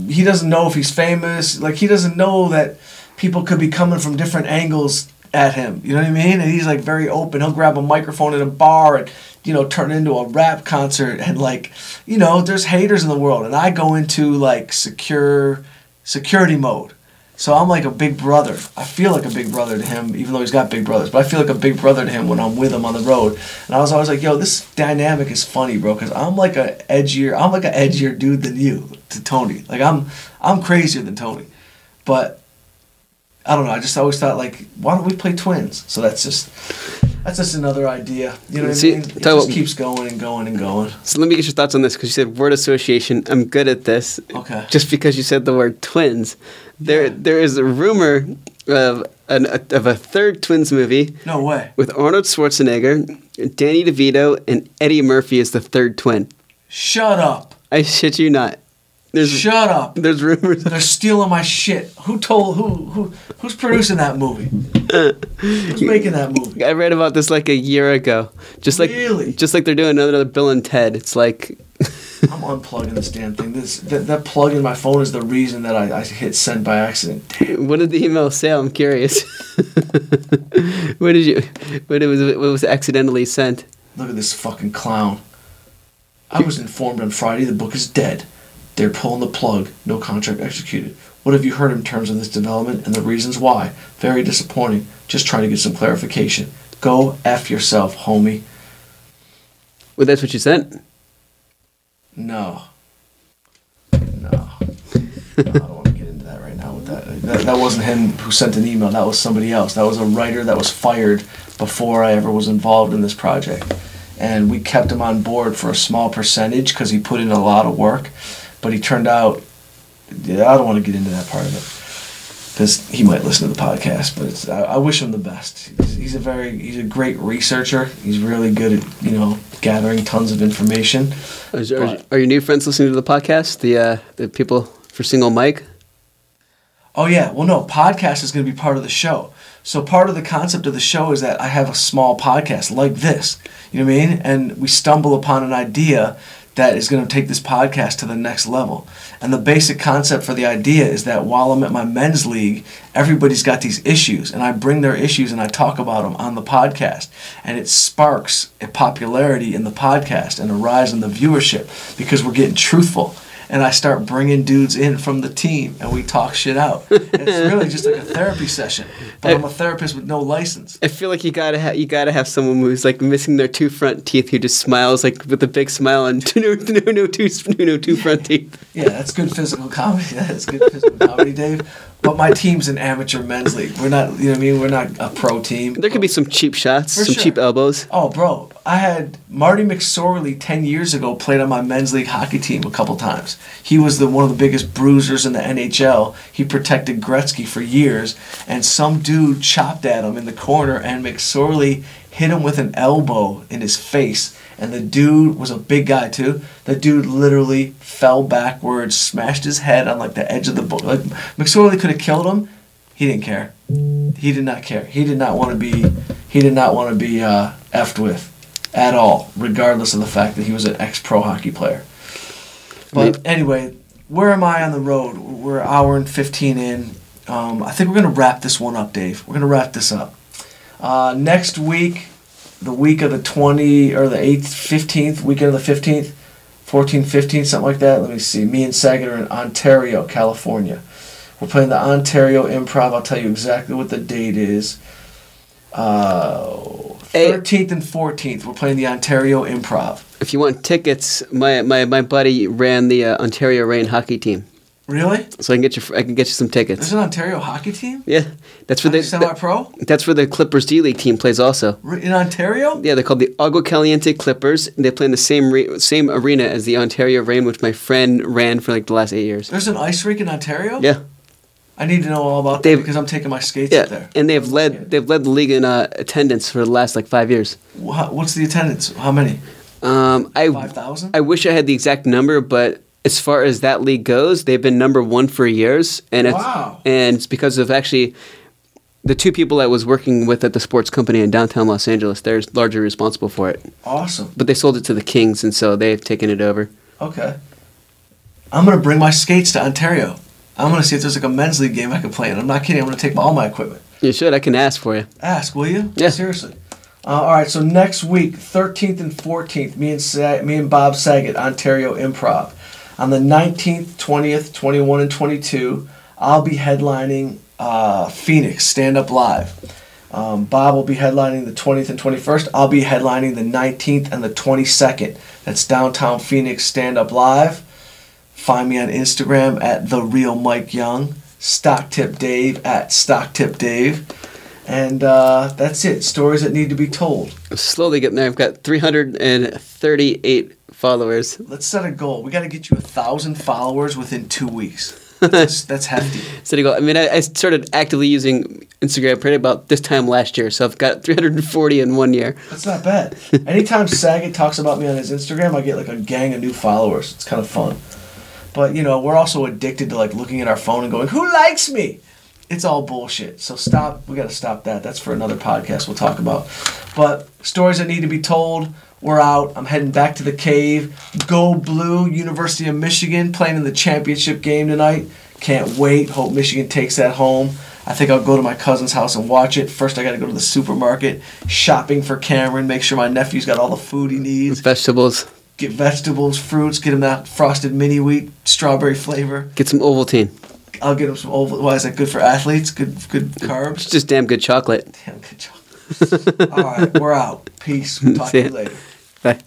he doesn't know if he's famous. Like he doesn't know that people could be coming from different angles at him. You know what I mean? And he's like very open. He'll grab a microphone at a bar and, you know, turn it into a rap concert. And like, you know, there's haters in the world. And I go into like secure security mode. So I'm like a big brother. I feel like a big brother to him, even though he's got big brothers. But I feel like a big brother to him when I'm with him on the road. And I was always like, yo, this dynamic is funny, bro, because I'm like a edgier, I'm like an edgier dude than you to Tony. Like I'm, I'm crazier than Tony. But I don't know. I just always thought like, why don't we play twins? So that's just, that's just another idea. You know what See, I mean? It just keeps going and going and going. So let me get your thoughts on this because you said word association. I'm good at this. Okay. Just because you said the word twins, there yeah. there is a rumor of an of a third Twins movie. No way. With Arnold Schwarzenegger, Danny DeVito, and Eddie Murphy as the third twin. Shut up. I shit you not. There's, Shut up! There's rumors. They're stealing my shit. Who told? Who? Who? Who's producing that movie? Who's making that movie? I read about this like a year ago. Just like, really? Just like they're doing another Bill and Ted. It's like I'm unplugging this damn thing. This that, that plug in my phone is the reason that I, I hit send by accident. Damn. What did the email say? I'm curious. What did you? What it was? What was accidentally sent? Look at this fucking clown. I was informed on Friday the book is dead. They're pulling the plug. No contract executed. What have you heard in terms of this development and the reasons why? Very disappointing. Just trying to get some clarification. Go F yourself, homie. Well, that's what you sent? No. No. no I don't want to get into that right now. With that. that. That wasn't him who sent an email. That was somebody else. That was a writer that was fired before I ever was involved in this project. And we kept him on board for a small percentage because he put in a lot of work. But he turned out, yeah, I don't want to get into that part of it because he might listen to the podcast, but it's, I, I wish him the best. He's, he's a very, he's a great researcher. He's really good at, you know, gathering tons of information. Are, are, are your new friends listening to the podcast, the uh, the people for Single Mike? Oh, yeah. Well, no, podcast is going to be part of the show. So part of the concept of the show is that I have a small podcast like this, you know what I mean? And we stumble upon an idea that is going to take this podcast to the next level. And the basic concept for the idea is that while I'm at my men's league, everybody's got these issues, and I bring their issues and I talk about them on the podcast. And it sparks a popularity in the podcast and a rise in the viewership because we're getting truthful. And I start bringing dudes in from the team, and we talk shit out. And it's really just like a therapy session, but I, I'm a therapist with no license. I feel like you gotta ha- you gotta have someone who's like missing their two front teeth, who just smiles like with a big smile and no no no two no no two front teeth. Yeah, that's good physical comedy. That's good physical comedy, Dave. But my team's an amateur men's league. We're not, you know what I mean? We're not a pro team. There could be some cheap shots, For some sure. cheap elbows. Oh, bro. I had Marty McSorley ten years ago played on my men's league hockey team a couple times. He was the one of the biggest bruisers in the N H L. He protected Gretzky for years, and some dude chopped at him in the corner, and McSorley hit him with an elbow in his face. And the dude was a big guy, too. The dude literally fell backwards, smashed his head on, like, the edge of the book. Like, McSorley could have killed him. He didn't care. He did not care. He did not want to be, he did not want to be uh, effed with at all, regardless of the fact that he was an ex-pro hockey player. But anyway, where am I on the road? We're an hour and fifteen in. Um, I think we're going to wrap this one up, Dave. We're going to wrap this up. Uh, next week... The week of the twentieth or the eighth, fifteenth, weekend of the fifteenth, fourteenth, fifteenth, something like that. Let me see. Me and Saget are in Ontario, California. We're playing the Ontario Improv. I'll tell you exactly what the date is. Uh, thirteenth and fourteenth, we're playing the Ontario Improv. If you want tickets, my my, my buddy ran the uh, Ontario Reign hockey team. Really? So I can get you. I can get you some tickets. There's an Ontario hockey team. Yeah, that's where the semi-pro. That's where the Clippers D League team plays also. In Ontario? Yeah, they're called the Agua Caliente Clippers. They play in the same re- same arena as the Ontario Reign, which my friend ran for like the last eight years. There's an ice rink in Ontario? Yeah. I need to know all about They've, that because I'm taking my skates yeah, up there. And they've led they've led the league in uh, attendance for the last like five years. What's the attendance? How many? Um, I five thousand. I wish I had the exact number, but. As far as that league goes, they've been number one for years, and it's, wow. and it's because of actually the two people I was working with at the sports company in downtown Los Angeles, they're largely responsible for it. Awesome. But they sold it to the Kings, and so they've taken it over. Okay. I'm going to bring my skates to Ontario. I'm going to see if there's like a men's league game I can play in. I'm not kidding. I'm going to take my, all my equipment. You should. I can ask for you. Ask, will you? Yeah. Seriously. Uh, all right, so next week, thirteenth and fourteenth, me and Sa- me and Bob Saget, Ontario Improv. On the nineteenth, twentieth, twenty-first, and twenty-second, I'll be headlining uh, Phoenix Stand Up Live. Um, Bob will be headlining the twentieth and twenty-first. I'll be headlining the nineteenth and the twenty-second. That's downtown Phoenix Stand Up Live. Find me on Instagram at The Real Mike Young, Stock Tip Dave at Stock Tip Dave. And uh, that's it. Stories that need to be told. Slowly getting there. I've got three hundred thirty-eight followers. Let's set a goal. We got to get you a thousand followers within two weeks. That's, that's hefty. Set a goal. I mean, I, I started actively using Instagram pretty about this time last year, so I've got three hundred forty in one year. That's not bad. Anytime Saget talks about me on his Instagram, I get like a gang of new followers. It's kind of fun. But you know, we're also addicted to like looking at our phone and going, "Who likes me?" It's all bullshit. So stop. We got to stop that. That's for another podcast we'll talk about. But stories that need to be told. We're out. I'm heading back to the cave. Go Blue, University of Michigan, playing in the championship game tonight. Can't wait. Hope Michigan takes that home. I think I'll go to my cousin's house and watch it. First, I got to go to the supermarket, shopping for Cameron, make sure my nephew's got all the food he needs. Vegetables. Get vegetables, fruits. Get him that frosted mini wheat, strawberry flavor. Get some Ovaltine. I'll get him some Oval. Why is that good for athletes? Good, good carbs. It's just damn good chocolate. Damn good chocolate. All right, we're out. Peace. We'll talk to you later. Bye.